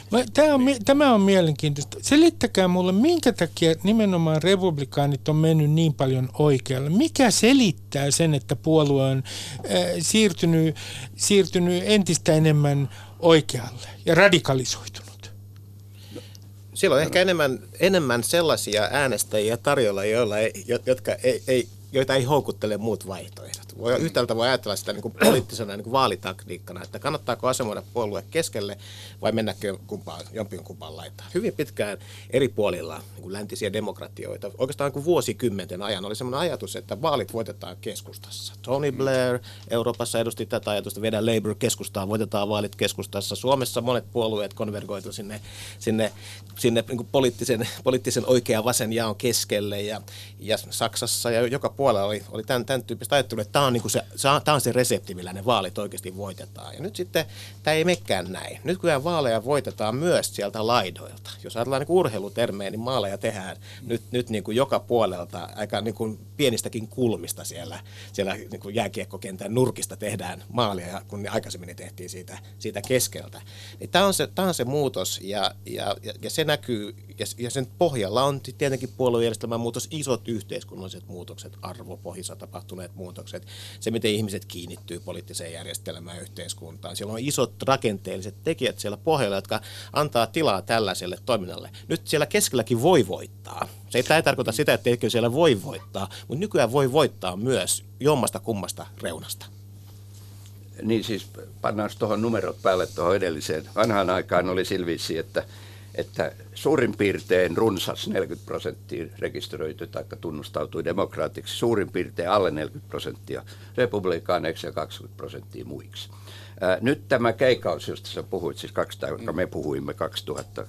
Tämä on mielenkiintoista. Selittäkää mulle, minkä takia nimenomaan republikaanit on mennyt niin paljon oikealle. Mikä selittää sen, että puolue on siirtynyt entistä enemmän oikealle ja radikalisoitunut? Siellä on ehkä enemmän sellaisia äänestäjiä tarjolla, joita ei houkuttele muut vaihtoehdot. Yhtäältä voi ajatella sitä niin kuin poliittisena niin kuin vaalitakniikkana, että kannattaako asemoida puolue keskelle vai mennäkö jompiin kumpaan laitaan. Hyvin pitkään eri puolilla niin kuin läntisiä demokratioita. Oikeastaan niin kuin vuosikymmenten ajan oli sellainen ajatus, että vaalit voitetaan keskustassa. Tony Blair Euroopassa edusti tätä ajatusta, viedään Labour keskustaan, voitetaan vaalit keskustassa. Suomessa monet puolueet konvergoitu sinne niin kuin poliittisen oikean vasen jaon keskelle ja Saksassa ja joka puolella puolella oli tämän tyyppistä ajattelua, että tämä on, niin tämä on se resepti, millä ne vaalit oikeasti voitetaan. Ja nyt sitten tämä ei menekään näin. Nyt kyllä vaaleja voitetaan myös sieltä laidoilta. Jos ajatellaan niin urheilutermejä, niin maaleja tehdään nyt niin kuin joka puolelta, aika niin kuin pienistäkin kulmista siellä niin kuin jääkiekkokentän nurkista tehdään maalia, kun aikaisemmin ne tehtiin siitä keskeltä. Niin tämä on se muutos ja se näkyy ja sen pohjalla on tietenkin puoluejärjestelmän muutos, isot yhteiskunnalliset muutokset, arvopohjissa tapahtuneet muutokset, se miten ihmiset kiinnittyy poliittiseen järjestelmään, yhteiskuntaan. Siellä on isot rakenteelliset tekijät siellä pohjalla, jotka antaa tilaa tällaiselle toiminnalle. Nyt siellä keskelläkin voi voittaa. Tämä ei tarkoita sitä, että eikö siellä voi voittaa, mutta nykyään voi voittaa myös jommasta kummasta reunasta. Niin siis pannaan tuohon numerot päälle tuohon edelliseen. Vanhaan aikaan oli silviisi, että suurin piirtein runsas 40% rekisteröity tai tunnustautui demokraatiksi, suurin piirtein alle 40%, republikaaneiksi ja 20% muiksi. Nyt tämä keikaus, josta sä puhuit, siis me puhuimme 2000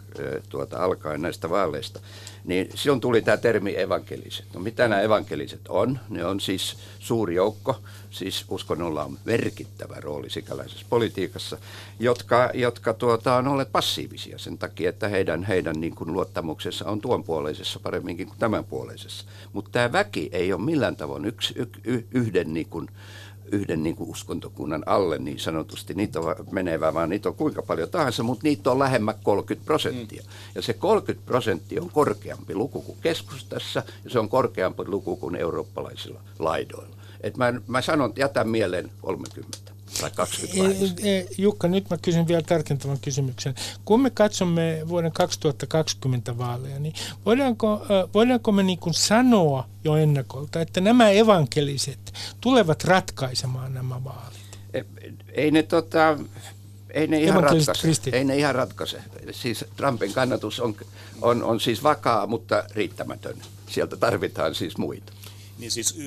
alkaen näistä vaaleista, niin silloin tuli tämä termi evankeliset. No mitä nämä evankeliset on? Ne on siis suuri joukko, siis uskonnolla on merkittävä rooli sikäläisessä politiikassa, jotka on olleet passiivisia sen takia, että heidän niin kuin luottamuksensa on tuon puoleisessa paremminkin kuin tämän puoleisessa. Mutta tämä väki ei ole millään tavoin yhden niin kuin uskontokunnan alle niin sanotusti, niitä on menevää, vaan niitä on kuinka paljon tahansa, mutta niitä on lähemmä 30%. Ja se 30% on korkeampi luku kuin keskustassa, ja se on korkeampi luku kuin eurooppalaisilla laidoilla. Et mä sanon, että jätän mieleen 30 tai 20. Jukka, nyt mä kysyn vielä tarkentavan kysymyksen. Kun me katsomme vuoden 2020 vaaleja, niin voidaanko me niin kuin sanoa jo ennakolta, että nämä evankeliset tulevat ratkaisemaan nämä vaalit? Ei ne ihan ratkaise. Siis Trumpin kannatus on siis vakaa, mutta riittämätön. Sieltä tarvitaan siis muita. Niin siis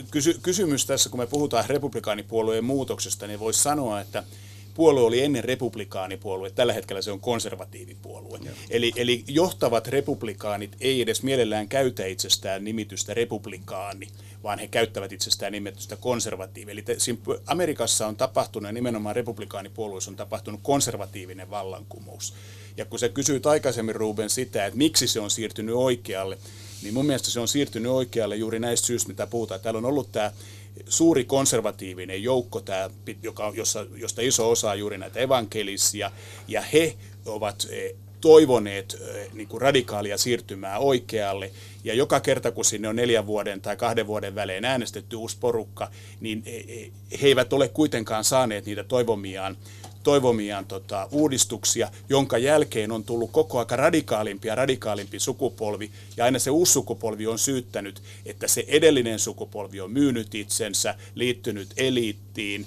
kysymys tässä, kun me puhutaan republikaanipuolueen muutoksesta, niin voisi sanoa, että puolue oli ennen republikaanipuolue, tällä hetkellä se on konservatiivipuolue. Eli johtavat republikaanit ei edes mielellään käytä itsestään nimitystä republikaani, vaan he käyttävät itsestään nimitystä konservatiivi. Eli Amerikassa on tapahtunut, ja nimenomaan republikaanipuolueessa on tapahtunut konservatiivinen vallankumous. Ja kun sä kysyit aikaisemmin, Ruben, sitä, että miksi se on siirtynyt oikealle, niin mun mielestä se on siirtynyt oikealle juuri näistä syistä, mitä puhutaan. Täällä on ollut tämä suuri konservatiivinen joukko, josta iso osa on juuri näitä evankelisia, ja he ovat toivoneet niin kuin radikaalia siirtymää oikealle, ja joka kerta, kun sinne on 4 vuoden tai 2 vuoden välein äänestetty uusi porukka, niin he eivät ole kuitenkaan saaneet niitä toivomiaan uudistuksia, jonka jälkeen on tullut koko aika radikaalimpi sukupolvi, ja aina se uusi sukupolvi on syyttänyt, että se edellinen sukupolvi on myynyt itsensä, liittynyt eliittiin,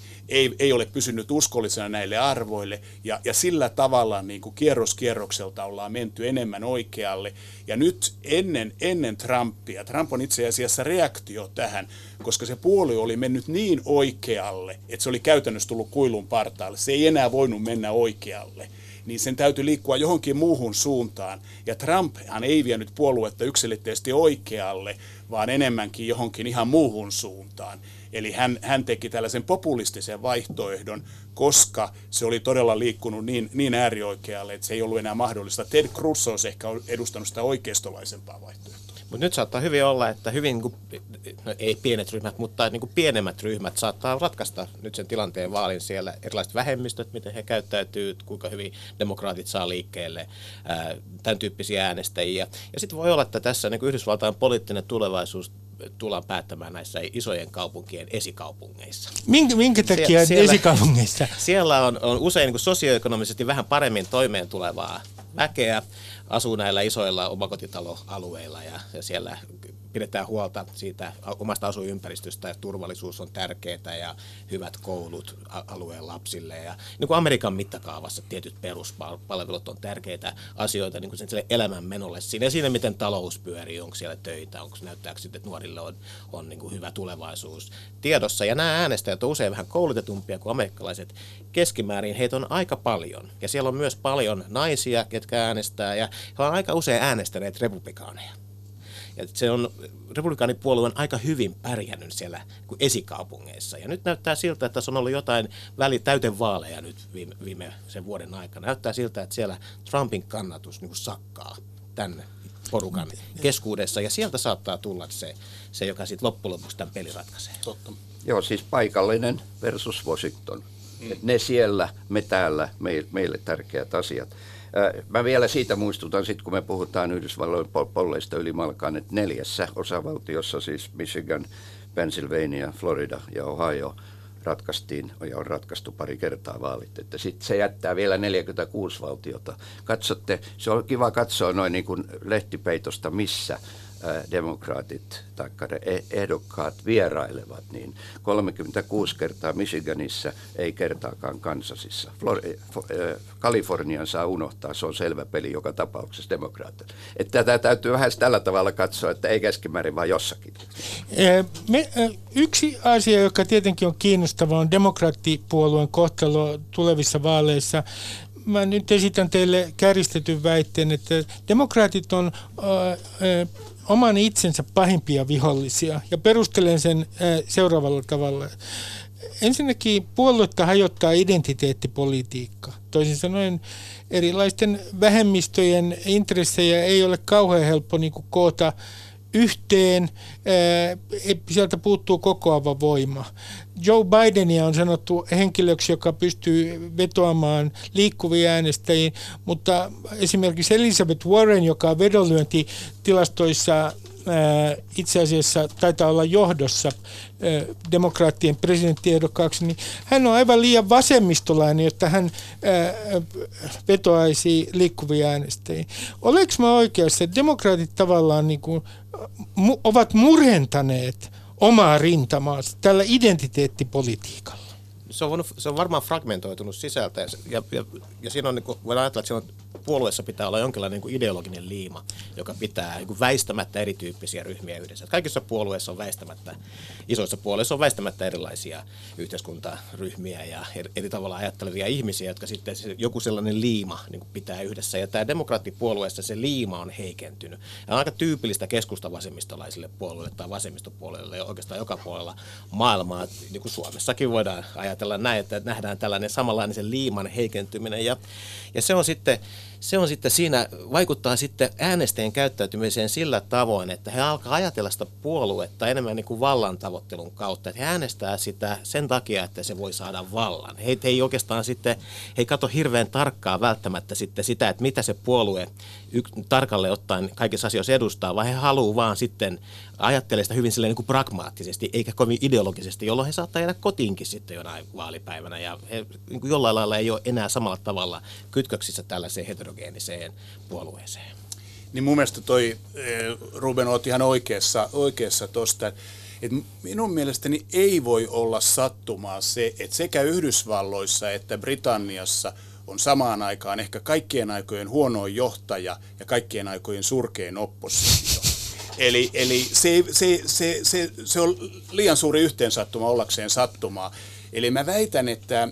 ei ole pysynyt uskollisena näille arvoille, ja sillä tavalla niin kuin kierrokselta ollaan menty enemmän oikealle, ja nyt ennen Trumpia, Trump on itse asiassa reaktio tähän, koska se puolue oli mennyt niin oikealle, että se oli käytännössä tullut kuilun partaalle, se ei enää voinut mennä oikealle, niin sen täytyy liikkua johonkin muuhun suuntaan. Ja Trumphan ei vienyt puoluetta yksilitteisesti oikealle, vaan enemmänkin johonkin ihan muuhun suuntaan. Eli hän teki tällaisen populistisen vaihtoehdon, koska se oli todella liikkunut niin äärioikealle, että se ei ollut enää mahdollista. Ted Cruz olisi ehkä edustanut sitä oikeistolaisempaa vaihtoehtoa. Mutta nyt saattaa hyvin olla, että hyvin, ei pienet ryhmät, mutta niin kuin pienemmät ryhmät saattaa ratkaista nyt sen tilanteen vaalin siellä. Erilaiset vähemmistöt, miten he käyttäytyy, kuinka hyvin demokraatit saa liikkeelle, tämän tyyppisiä äänestäjiä. Ja sitten voi olla, että tässä niin kuin Yhdysvaltain poliittinen tulevaisuus tullaan päättämään näissä isojen kaupunkien esikaupungeissa. Minkä takia esikaupungeissa? Siellä on usein niin kuin sosioekonomisesti vähän paremmin toimeen tulevaa väkeä, asuu näillä isoilla omakotitaloalueilla ja siellä pidetään huolta siitä omasta asuinympäristöstä ja turvallisuus on tärkeää ja hyvät koulut alueen lapsille. Ja niin kuin Amerikan mittakaavassa tietyt peruspalvelut on tärkeitä asioita niin kuin sen elämänmenolle siinä, miten talous pyörii, onko siellä töitä, onko näyttääkö sitten, että nuorille on niin kuin hyvä tulevaisuus tiedossa. Ja nämä äänestäjät on usein vähän koulutetumpia kuin amerikkalaiset keskimäärin, heitä on aika paljon. Ja siellä on myös paljon naisia, ketkä äänestää ja he ovat aika usein äänestäneet republikaaneja. Ja se on republikaanipuolue on aika hyvin pärjännyt siellä esikaupungeissa. Ja nyt näyttää siltä, että se on ollut jotain täytevaaleja nyt viime sen vuoden aikana. Näyttää siltä, että siellä Trumpin kannatus niin kuin sakkaa tänne porukan keskuudessa. Ja sieltä saattaa tulla se joka sitten loppujen lopuksi tämän pelin ratkaisee. Totta. Joo, siis paikallinen versus Washington. Et ne siellä, me täällä, meille tärkeät asiat. Mä vielä siitä muistutan, sit kun me puhutaan Yhdysvallojen polleista ylimalkaan, että 4 osavaltiossa, siis Michigan, Pennsylvania, Florida ja Ohio, ratkaistiin ja on ratkaistu pari kertaa vaalit. Että sitten se jättää vielä 46 valtiota. Katsotte, se on kiva katsoa noin niin kuin lehtipeitosta, missä demokraatit tai ehdokkaat vierailevat, niin 36 kertaa Michiganissa, ei kertaakaan Kansasissa. Kalifornian saa unohtaa, se on selvä peli joka tapauksessa demokraatille. Että tätä täytyy vähän tällä tavalla katsoa, että ei keskimäärin vaan jossakin. Yksi asia, joka tietenkin on kiinnostava, on demokraattipuolueen kohtalo tulevissa vaaleissa. Mä nyt esitän teille kärjistetyn väitteen, että demokraatit on oman itsensä pahimpia vihollisia, ja perustelen sen seuraavalla tavalla. Ensinnäkin puoluetta hajottaa identiteettipolitiikka. Toisin sanoen erilaisten vähemmistöjen intressejä ei ole kauhean helppo niin kuin koota yhteen, sieltä puuttuu kokoava voima. Joe Bidenia on sanottu henkilöksi, joka pystyy vetoamaan liikkuviin äänestäjiin, mutta esimerkiksi Elizabeth Warren, joka on vedonlyöntitilastoissa itse asiassa taitaa olla johdossa demokraattien presidenttiehdokkaaksi, niin hän on aivan liian vasemmistolainen, jotta hän vetoaisi liikkuvia äänestäjiä. Olenko mä oikeassa, että demokraatit tavallaan niin kuin ovat murentaneet omaa rintamaansa tällä identiteettipolitiikalla? Se on varmaan fragmentoitunut sisältä ja siinä on, niin kuin, voidaan ajatella, että siinä on, puolueessa pitää olla jonkinlainen niin kuin ideologinen liima, joka pitää niin kuin väistämättä erityyppisiä ryhmiä yhdessä. Kaikissa puolueissa on väistämättä, isoissa puolueissa on väistämättä erilaisia yhteiskuntaryhmiä ja eri tavalla ajattelevia ihmisiä, jotka sitten joku sellainen liima niin kuin pitää yhdessä. Ja tämä demokraattipuolueessa se liima on heikentynyt. Ja on aika tyypillistä keskustavasemmistolaisille puolueille tai vasemmistopuolueille ja oikeastaan joka puolella maailmaa. Niin kuin Suomessakin voidaan ajatella näin, että nähdään tällainen samanlainen sen liiman heikentyminen ja se on sitten siinä, vaikuttaa sitten äänestäjien käyttäytymiseen sillä tavoin, että he alkaa ajatella sitä puoluetta enemmän niin kuin vallan tavoittelun kautta. Että he äänestää sitä sen takia, että se voi saada vallan. He ei oikeastaan sitten, he katso hirveän tarkkaan välttämättä sitten sitä, että mitä se puolue tarkalleen ottaen kaikissa asioissa edustaa, vaan he haluaa vaan sitten ajattelee sitä hyvin silleen niin kuin pragmaattisesti, eikä kovin ideologisesti, jolloin he saattaa jäädä kotiinkin sitten jonain vaalipäivänä. Ja he niin kuin jollain lailla ei ole enää samalla tavalla kytköksissä tällaiseen heterogeeniseen puolueeseen. Niin mun mielestä toi, Ruben, oot ihan oikeassa tuosta. Et minun mielestäni ei voi olla sattumaa se, että sekä Yhdysvalloissa että Britanniassa on samaan aikaan ehkä kaikkien aikojen huonoin johtaja ja kaikkien aikojen surkein oppositio. Eli se on liian suuri yhteensattuma ollakseen sattumaa. Eli mä väitän, että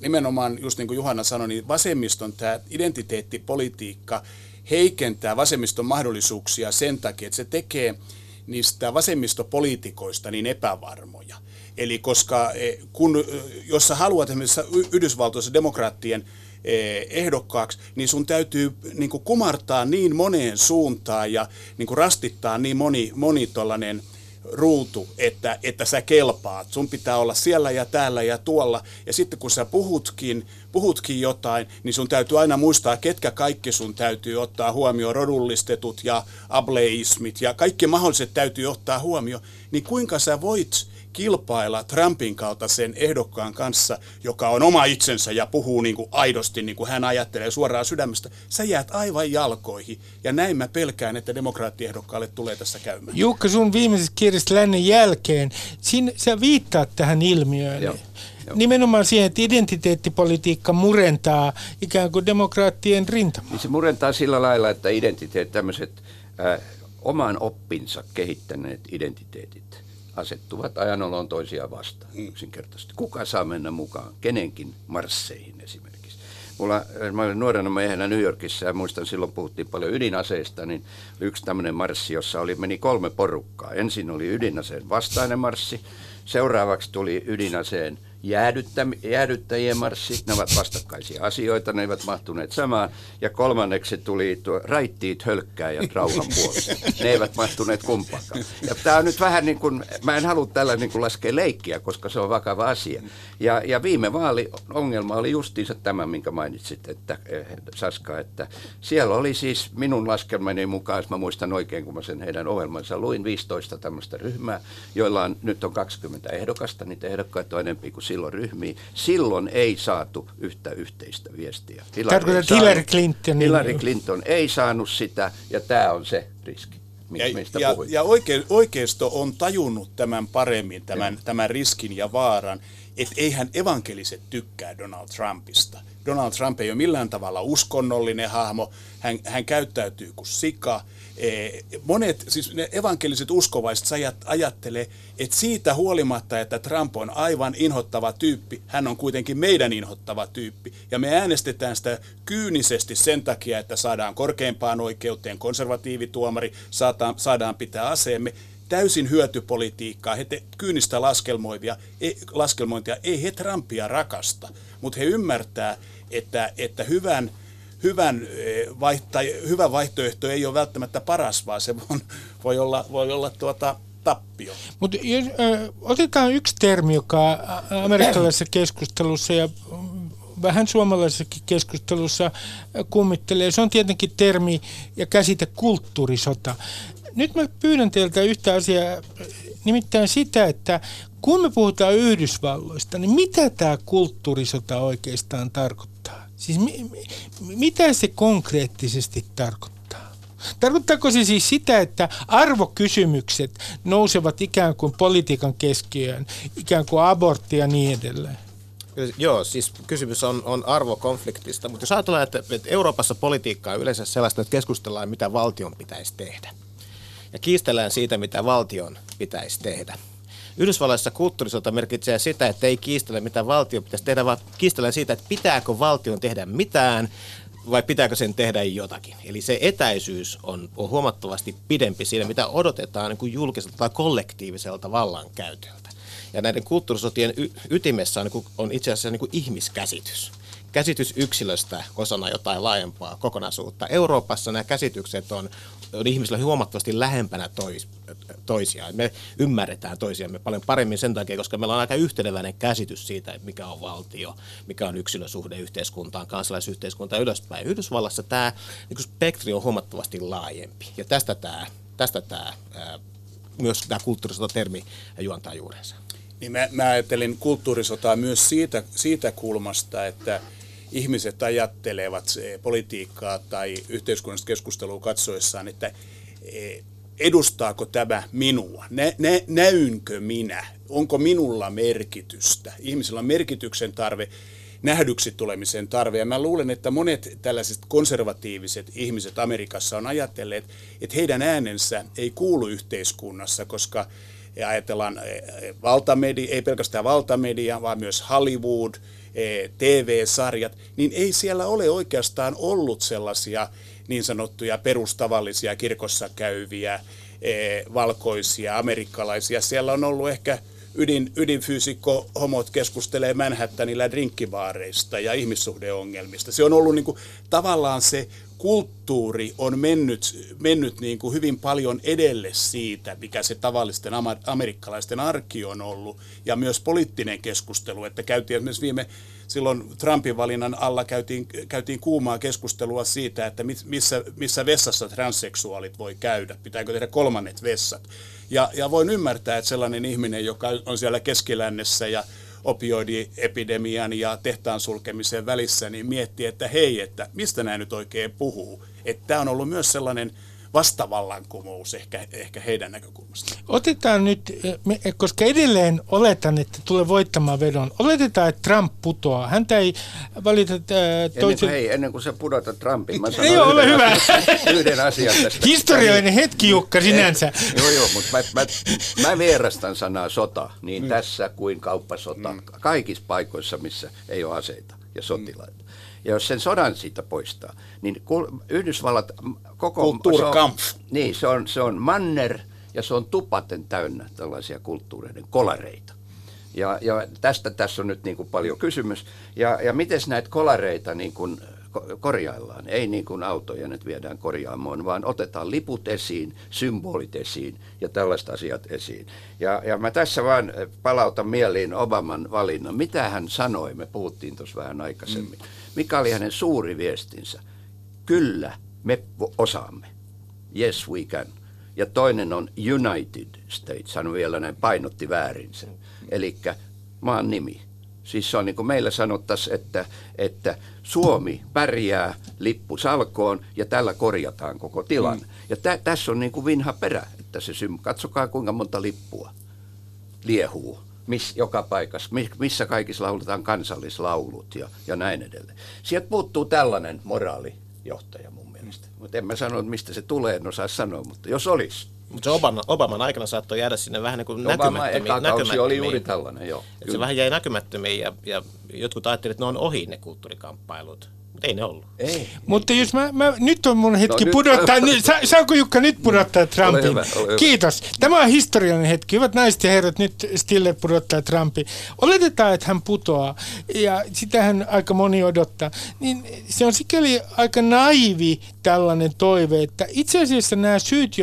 nimenomaan, just niin kuin Juhana sanoi, niin vasemmiston tämä identiteettipolitiikka heikentää vasemmiston mahdollisuuksia sen takia, että se tekee niistä vasemmistopoliitikoista niin epävarmoja. Eli koska jos sä haluat esimerkiksi Yhdysvaltoissa demokraattien ehdokkaaksi, niin sun täytyy niin kuin kumartaa niin moneen suuntaan ja niin kuin rastittaa niin moni tollainen ruutu, että sä kelpaat. Sun pitää olla siellä ja täällä ja tuolla. Ja sitten kun sä puhutkin jotain, niin sun täytyy aina muistaa, ketkä kaikki sun täytyy ottaa huomioon. Rodullistetut ja ableismit ja kaikki mahdolliset täytyy ottaa huomioon. Niin kuinka sä voit kilpailla Trumpin kaltaisen ehdokkaan kanssa, joka on oma itsensä ja puhuu niin kuin aidosti, niin kuin hän ajattelee suoraan sydämestä, sä jäät aivan jalkoihin. Ja näin mä pelkään, että demokraattiehdokkaille tulee tässä käymään. Jukka, sun viimeisessä kirjassa Lännen jälkeen, sä viittaat tähän ilmiöön. Joo. Nimenomaan siihen, että identiteettipolitiikka murentaa ikään kuin demokraattien rintamaa. Niin se murentaa sillä lailla, että tämmöiset oman oppinsa kehittäneet identiteetit asettuvat ajan oloon toisiaan vastaan yksinkertaisesti. Kuka saa mennä mukaan? Kenenkin marsseihin esimerkiksi. Mä olin nuorena miehenä New Yorkissa ja muistan, silloin puhuttiin paljon ydinaseista, niin yksi tämmöinen marssi, jossa meni 3 porukkaa. Ensin oli ydinaseen vastainen marssi, seuraavaksi tuli ydinaseen jäädyttäjien marssit, ne ovat vastakkaisia asioita, ne eivät mahtuneet samaan, ja kolmanneksi tuli raittiit, hölkkääjät, rauhan puolesta, ne eivät mahtuneet kumpaakaan. Ja tämä on nyt vähän niin kuin, mä en halua tällä niin kuin laskea leikkiä, koska se on vakava asia. Ja viime vaaliongelma oli justiinsa tämä, minkä mainitsit, että Saska, että siellä oli siis minun laskelmani mukaan, jos mä muistan oikein, kun mä sen heidän ohjelmansa luin, 15 tämmöistä ryhmää, joilla on, nyt on 20 ehdokasta, niitä ehdokkaita on enemmän kuin silloin ryhmiin. Silloin ei saatu yhtä yhteistä viestiä. Hillary Clinton ei saanut sitä, ja tämä on se riski, mistä meistä puhuit. Ja oikeisto on tajunnut tämän paremmin, tämän riskin ja vaaran, että eihän evankeliset tykkää Donald Trumpista. Donald Trump ei ole millään tavalla uskonnollinen hahmo, hän käyttäytyy kuin sika. Monet, siis ne evankeliset uskovaiset ajattelee, että siitä huolimatta, että Trump on aivan inhottava tyyppi, hän on kuitenkin meidän inhottava tyyppi. Ja me äänestetään sitä kyynisesti sen takia, että saadaan korkeimpaan oikeuteen konservatiivituomari, saadaan pitää aseemme. Täysin hyötypolitiikkaa, kyynistä laskelmointia, ei he Trumpia rakasta, mutta he ymmärtää, että hyvä vaihtoehto ei ole välttämättä paras, vaan se voi olla tappio. Mutta otetaan yksi termi, joka amerikkalaisessa keskustelussa ja vähän suomalaisessakin keskustelussa kummittelee. Se on tietenkin termi ja käsite kulttuurisota. Nyt mä pyydän teiltä yhtä asiaa, nimittäin sitä, että kun me puhutaan Yhdysvalloista, niin mitä tämä kulttuurisota oikeastaan tarkoittaa? Siis mitä se konkreettisesti tarkoittaa? Tarkoittaako se siis sitä, että arvokysymykset nousevat ikään kuin politiikan keskiöön, ikään kuin abortti ja niin edelleen? Joo, siis kysymys on arvokonfliktista, mutta jos ajatellaan, että Euroopassa politiikkaa on yleensä sellaista, että keskustellaan, mitä valtion pitäisi tehdä. Ja kiistellään siitä, mitä valtion pitäisi tehdä. Yhdysvalloissa kulttuurisota merkitsee sitä, että ei kiistellä, mitä valtion pitäisi tehdä, vaan kiistellään siitä, että pitääkö valtion tehdä mitään vai pitääkö sen tehdä jotakin. Eli se etäisyys on huomattavasti pidempi siinä, mitä odotetaan niin kuin julkiselta tai kollektiiviselta vallankäytöltä. Ja näiden kulttuurisotien ytimessä on itse asiassa niin kuin ihmiskäsitys. Käsitys yksilöstä osana jotain laajempaa kokonaisuutta. Euroopassa nämä käsitykset on ihmisillä huomattavasti lähempänä toisiaan. Me ymmärretään toisiamme paljon paremmin sen takia, koska meillä on aika yhteneväinen käsitys siitä, mikä on valtio, mikä on yksilösuhde yhteiskuntaan, kansalaisyhteiskuntaan ylöspäin. Yhdysvallassa tämä niin spektri on huomattavasti laajempi, ja tästä tämä myös tämä kulttuurisota-termi juontaa juurensa. Niin mä ajattelin kulttuurisotaa myös siitä kulmasta, että ihmiset ajattelevat politiikkaa tai yhteiskunnallista keskustelua katsoessaan, että edustaako tämä minua, näynkö minä, onko minulla merkitystä. Ihmisillä on merkityksen tarve, nähdyksi tulemisen tarve, ja mä luulen, että monet tällaiset konservatiiviset ihmiset Amerikassa on ajatelleet, että heidän äänensä ei kuulu yhteiskunnassa, koska ja ajatellaan ei pelkästään valtamedia, vaan myös Hollywood, TV-sarjat, niin ei siellä ole oikeastaan ollut sellaisia niin sanottuja perustavallisia kirkossa käyviä, valkoisia, amerikkalaisia. Siellä on ollut ehkä ydinfyysikko homot keskustelee Manhattanilla drinkkibaareista ja ihmissuhdeongelmista. Se on ollut niin kuin, tavallaan se kulttuuri on mennyt niin kuin hyvin paljon edelle siitä, mikä se tavallisten amerikkalaisten arki on ollut, ja myös poliittinen keskustelu, että käytiin esimerkiksi silloin Trumpin valinnan alla käytiin kuumaa keskustelua siitä, että missä vessassa transseksuaalit voi käydä, pitääkö tehdä kolmannet vessat. Ja voin ymmärtää, että sellainen ihminen, joka on siellä keskilännessä ja opioidiepidemian ja tehtaan sulkemisen välissä, niin miettii, että hei, että mistä nämä nyt oikein puhuu. Että tämä on ollut myös sellainen vastavallankumous ehkä heidän näkökulmastaan. Otetaan nyt, koska edelleen oletan, että tulee voittamaan vedon. Oletetaan, että Trump putoaa. Häntä ei valita ennen kuin sä pudotat Trumpin. Mä sanon yhden asian tästä. Historiallinen hetki, Jukka, sinänsä. Joo, mutta mä vierastan sanaa sota niin tässä kuin kauppasota. Kaikissa paikoissa, missä ei ole aseita ja sotilaita. Ja jos sen sodan siitä poistaa, niin Yhdysvallat koko... Niin, se on manner ja se on tupaten täynnä tällaisia kulttuureiden kolareita. Ja tästä tässä on nyt niin kuin paljon kysymys. Ja miten näitä kolareita niin kuin korjaillaan? Ei niin kuin autoja nyt viedään korjaamoon, vaan otetaan liput esiin, symbolit esiin ja tällaiset asiat esiin. Ja mä tässä vaan palautan mieliin Obaman valinnan. Mitä hän sanoi, me puhuttiin tuossa vähän aikaisemmin. Mikä oli hänen suuri viestinsä? Kyllä, me osaamme. Yes, we can. Ja toinen on United States. Hän vielä näin painotti väärin sen. Elikkä maan nimi. Siis se on niin kuin meillä sanottaisiin, että Suomi pärjää lippusalkoon ja tällä korjataan koko tilan. Ja tässä on niin kuin vinha perä, että se katsokaa kuinka monta lippua liehuu joka paikassa, missä kaikissa lauletaan kansallislaulut ja näin edelleen. Sieltä puuttuu tällainen moraalijohtaja mun mielestä. Mutta en mä sano, mistä se tulee, en osaa sanoa, mutta jos olisi. Mutta se Obaman aikana saattoi jäädä sinne vähän niin kuin näkymättömiin. Obama ekakausi oli juuri tällainen, joo. Se vähän jäi näkymättömiin ja jotkut ajattelivat, että ne on ohi ne kulttuurikamppailut. Mutta ei ne ollut. Ei. Mutta jos mä nyt on mun hetki pudottaa, niin saanko Jukka nyt pudottaa Trumpin? Ole hyvä. Kiitos. Tämä on historiallinen hetki. Hyvät naiset ja herrat, nyt Stiller pudottaa Trumpin. Oletetaan, että hän putoaa, ja sitähän aika moni odottaa. Niin se on sikäli aika naivi tällainen toive, että itse asiassa nämä syyt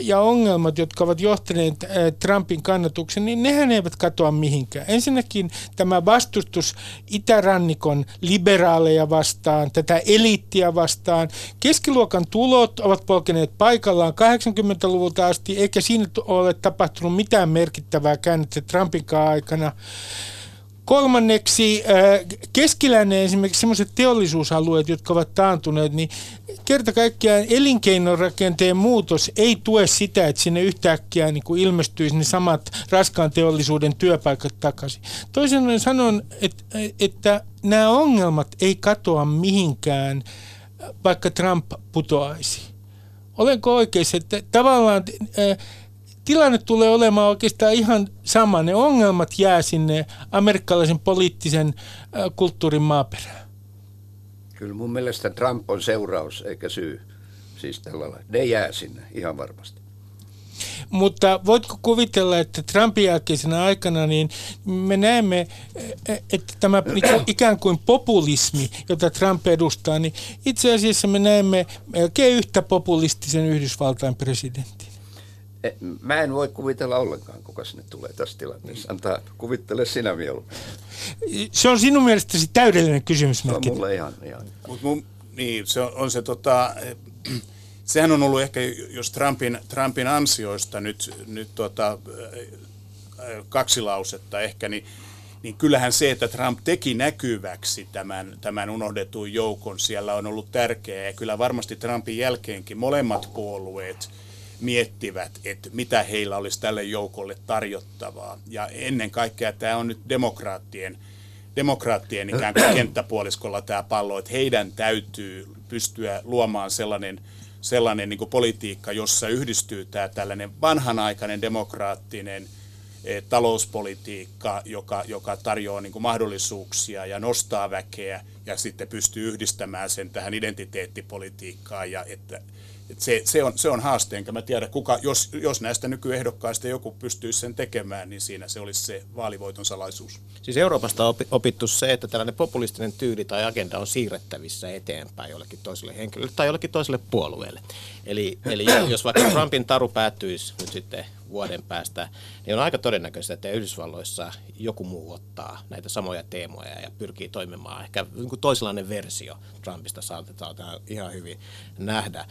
ja ongelmat, jotka ovat johtaneet Trumpin kannatuksen, niin nehän eivät katoa mihinkään. Ensinnäkin tämä vastustus itärannikon liberaaleja vastaan, tätä eliittiä vastaan. Keskiluokan tulot ovat polkeneet paikallaan 80-luvulta asti, eikä siinä ole tapahtunut mitään merkittävää käännettä Trumpinkaan aikana. Kolmanneksi keskiläinen esimerkiksi sellaiset teollisuusalueet, jotka ovat taantuneet, niin kerta kaikkiaan elinkeinorakenteen muutos ei tue sitä, että sinne yhtäkkiä niin kuin ilmestyisi ne samat raskaan teollisuuden työpaikat takaisin. Toisin sanon, että nämä ongelmat ei katoa mihinkään, vaikka Trump putoaisi. Olenko oikeassa, että tavallaan tilanne tulee olemaan oikeastaan ihan sama. Ne ongelmat jää sinne amerikkalaisen poliittisen kulttuurin maaperään. Kyllä mun mielestä Trump on seuraus eikä syy. Siis tällä lailla. Ne jää sinne ihan varmasti. Mutta voitko kuvitella, että Trumpin jälkeisenä aikana niin me näemme, että tämä ikään kuin populismi, jota Trump edustaa, niin itse asiassa me näemme oikein yhtä populistisen Yhdysvaltain presidentin. Mä en voi kuvitella ollenkaan, kuka sinne tulee tässä tilanteessa. Antaa kuvittele sinä mieluummin. Se on sinun mielestäsi täydellinen kysymys. Se on mulle ihan. Mut sehän on ollut ehkä, jos Trumpin ansioista nyt kaksi lausetta ehkä, niin kyllähän se, että Trump teki näkyväksi tämän unohdetun joukon, siellä on ollut tärkeää. Ja kyllä varmasti Trumpin jälkeenkin molemmat puolueet miettivät, että mitä heillä olisi tälle joukolle tarjottavaa. Ja ennen kaikkea tämä on nyt demokraattien ikään kuin kenttäpuoliskolla tämä pallo, että heidän täytyy pystyä luomaan sellainen niin kuin politiikka, jossa yhdistyy tämä tällainen vanhanaikainen demokraattinen talouspolitiikka, joka tarjoaa niin kuin mahdollisuuksia ja nostaa väkeä ja sitten pystyy yhdistämään sen tähän identiteettipolitiikkaan ja että se on haaste, enkä mä tiedä, kuka, jos näistä nykyehdokkaista joku pystyisi sen tekemään, niin siinä se olisi se vaalivoiton salaisuus. Siis Euroopasta on opittu se, että tällainen populistinen tyyli tai agenda on siirrettävissä eteenpäin jollekin toiselle henkilölle tai jollekin toiselle puolueelle. Eli jos vaikka Trumpin taru päättyisi nyt sitten vuoden päästä, niin on aika todennäköistä, että Yhdysvalloissa joku muu ottaa näitä samoja teemoja ja pyrkii toimimaan. Ehkä toisenlainen versio Trumpista saatetaan ihan hyvin nähdä.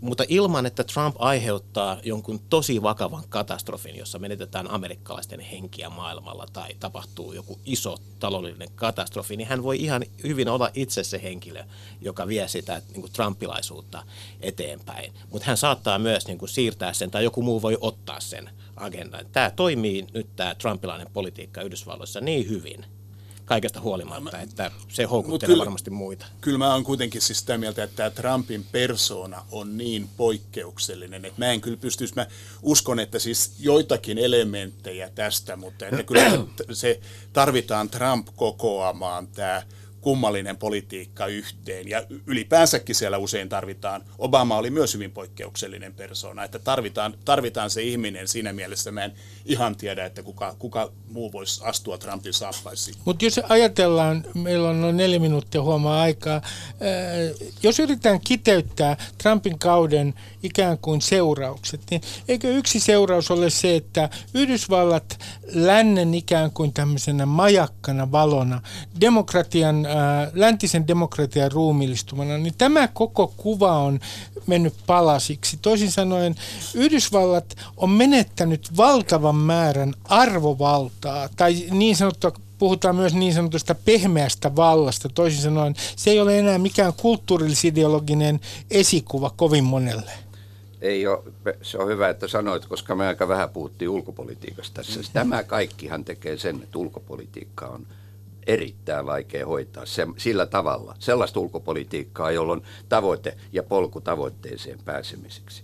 Mutta ilman, että Trump aiheuttaa jonkun tosi vakavan katastrofin, jossa menetetään amerikkalaisten henkiä maailmalla tai tapahtuu joku iso taloudellinen katastrofi, niin hän voi ihan hyvin olla itse se henkilö, joka vie sitä niin kuin trumpilaisuutta eteenpäin. Mutta hän saattaa myös niin kuin siirtää sen tai joku muu voi ottaa sen agendan. Tämä toimii nyt tämä trumpilainen politiikka Yhdysvalloissa niin hyvin kaikesta huolimatta, että se houkuttelee varmasti muita. Kyllä mä oon kuitenkin siis sitä mieltä, että tämä Trumpin persoona on niin poikkeuksellinen, että mä en kyllä pystyisi, mä uskon, että siis joitakin elementtejä tästä, mutta että kyllä se tarvitaan Trump kokoamaan tämä kummallinen politiikka yhteen. Ja ylipäänsäkin siellä usein tarvitaan, Obama oli myös hyvin poikkeuksellinen persoona, että tarvitaan se ihminen siinä mielessä. Mä en ihan tiedä, että kuka muu voisi astua Trumpin saappaisiin. Mutta jos ajatellaan, meillä on noin 4 minuuttia huomaa aikaa, jos yritetään kiteyttää Trumpin kauden ikään kuin seuraukset, niin eikö yksi seuraus ole se, että Yhdysvallat lännen ikään kuin tämmöisenä majakkana valona, demokratian, läntisen demokratian ruumiillistumana, niin tämä koko kuva on mennyt palasiksi. Toisin sanoen Yhdysvallat on menettänyt valtavan määrän arvovaltaa, tai niin sanottua, puhutaan myös niin sanotusta pehmeästä vallasta. Toisin sanoen se ei ole enää mikään kulttuurillisideologinen esikuva kovin monelle. Ei ole, se on hyvä, että sanoit, koska me aika vähän puhuttiin ulkopolitiikasta tässä. Tämä kaikkihan tekee sen, että ulkopolitiikka on erittäin vaikea hoitaa sillä tavalla. Sellaista ulkopolitiikkaa, jolla on tavoite ja polku tavoitteeseen pääsemiseksi.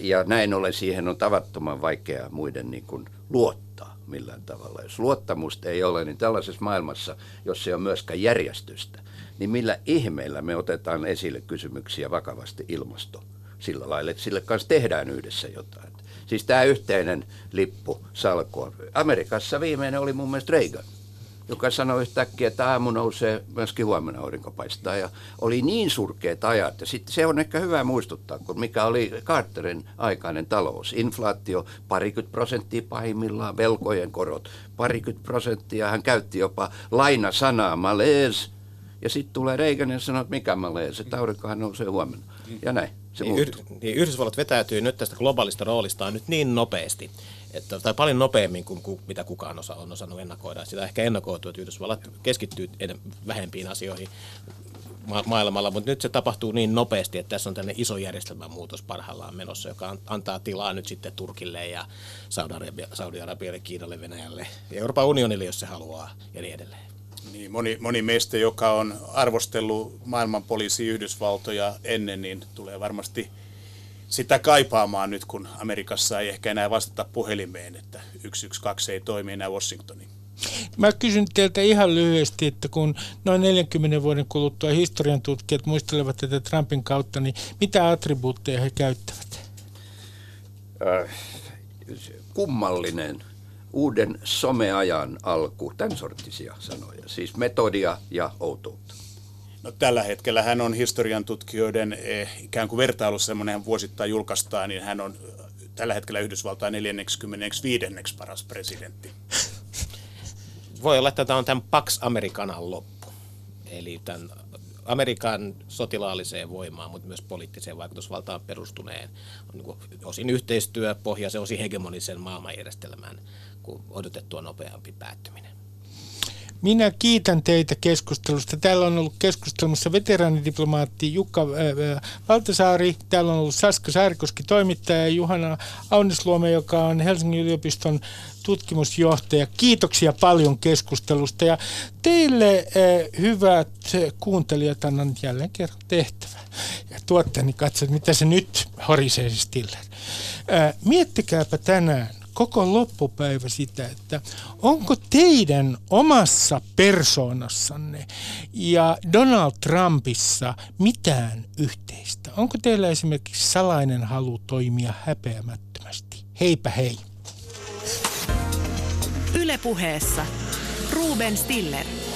Ja näin ollen siihen on tavattoman vaikeaa muiden niin kuin luottaa millään tavalla. Jos luottamusta ei ole, niin tällaisessa maailmassa, jos ei ole myöskään järjestystä, niin millä ihmeellä me otetaan esille kysymyksiä vakavasti ilmastoon? Sillä lailla, että sille kanssa tehdään yhdessä jotain. Siis tämä yhteinen lippu salkoa. Amerikassa viimeinen oli mun mielestä Reagan, joka sanoi yhtäkkiä, että aamu nousee, myöskin huomenna aurinko paistaa. Ja oli niin surkeat ajat. Ja sitten se on ehkä hyvä muistuttaa, kun mikä oli Carterin aikainen talous. Inflaatio 20% pahimmillaan, velkojen korot 20%. Hän käytti jopa lainasanaa malaise. Ja sitten tulee Reagan ja sanoo, että mikä malaise, että aurinkohan nousee huomenna. Ja näin. Niin Yhdysvallat vetäytyy nyt tästä globaalista roolistaan nyt niin nopeasti, että, tai paljon nopeammin kuin mitä kukaan on osannut ennakoida. Sitä ehkä ennakoitu, että Yhdysvallat keskittyy vähempiin asioihin maailmalla, mutta nyt se tapahtuu niin nopeasti, että tässä on tällainen iso järjestelmämuutos parhaillaan menossa, joka antaa tilaa nyt sitten Turkille ja Saudi-Arabialle, Kiinalle, Venäjälle ja Euroopan unionille, jos se haluaa ja niin edelleen. Niin, moni meistä, joka on arvostellut maailmanpoliisi Yhdysvaltoja ennen, niin tulee varmasti sitä kaipaamaan nyt, kun Amerikassa ei ehkä enää vastata puhelimeen, että 112 ei toimi enää Washingtoniin. Mä kysyn teiltä ihan lyhyesti, että kun noin 40 vuoden kuluttua historian tutkijat muistelevat tätä Trumpin kautta, niin mitä attribuutteja he käyttävät? Kummallinen. Uuden someajan alku, tämän sorttisia sanoja, siis metodia ja outoutta. No, tällä hetkellä hän on historian tutkijoiden ikään kuin vertailussa, semmoinen vuosittain julkaistaan, niin hän on tällä hetkellä Yhdysvaltain 45. paras presidentti. Voi olla, että tämä on tämän Pax Americanan loppu, eli tämän Amerikan sotilaalliseen voimaan, mutta myös poliittiseen vaikutusvaltaan perustuneen osin yhteistyöpohja, se osin hegemonisen maailmanjärjestelmän kuin odotettua nopeampi päättyminen. Minä kiitän teitä keskustelusta. Täällä on ollut keskustelussa veteraanidiplomaatti Jukka Valtasaari. Täällä on ollut Saska Saarikoski toimittaja ja Juhana Aunesluoma, joka on Helsingin yliopiston tutkimusjohtaja. Kiitoksia paljon keskustelusta ja teille hyvät kuuntelijat, annan jälleen kerran tehtävä. Ja tuottajani katsot, mitä se nyt horisee Stiller. Miettikääpä tänään koko loppupäivä sitä, että onko teidän omassa persoonassanne ja Donald Trumpissa mitään yhteistä? Onko teillä esimerkiksi salainen halu toimia häpeämättömästi? Heipä hei! Yle Puheessa Ruben Stiller.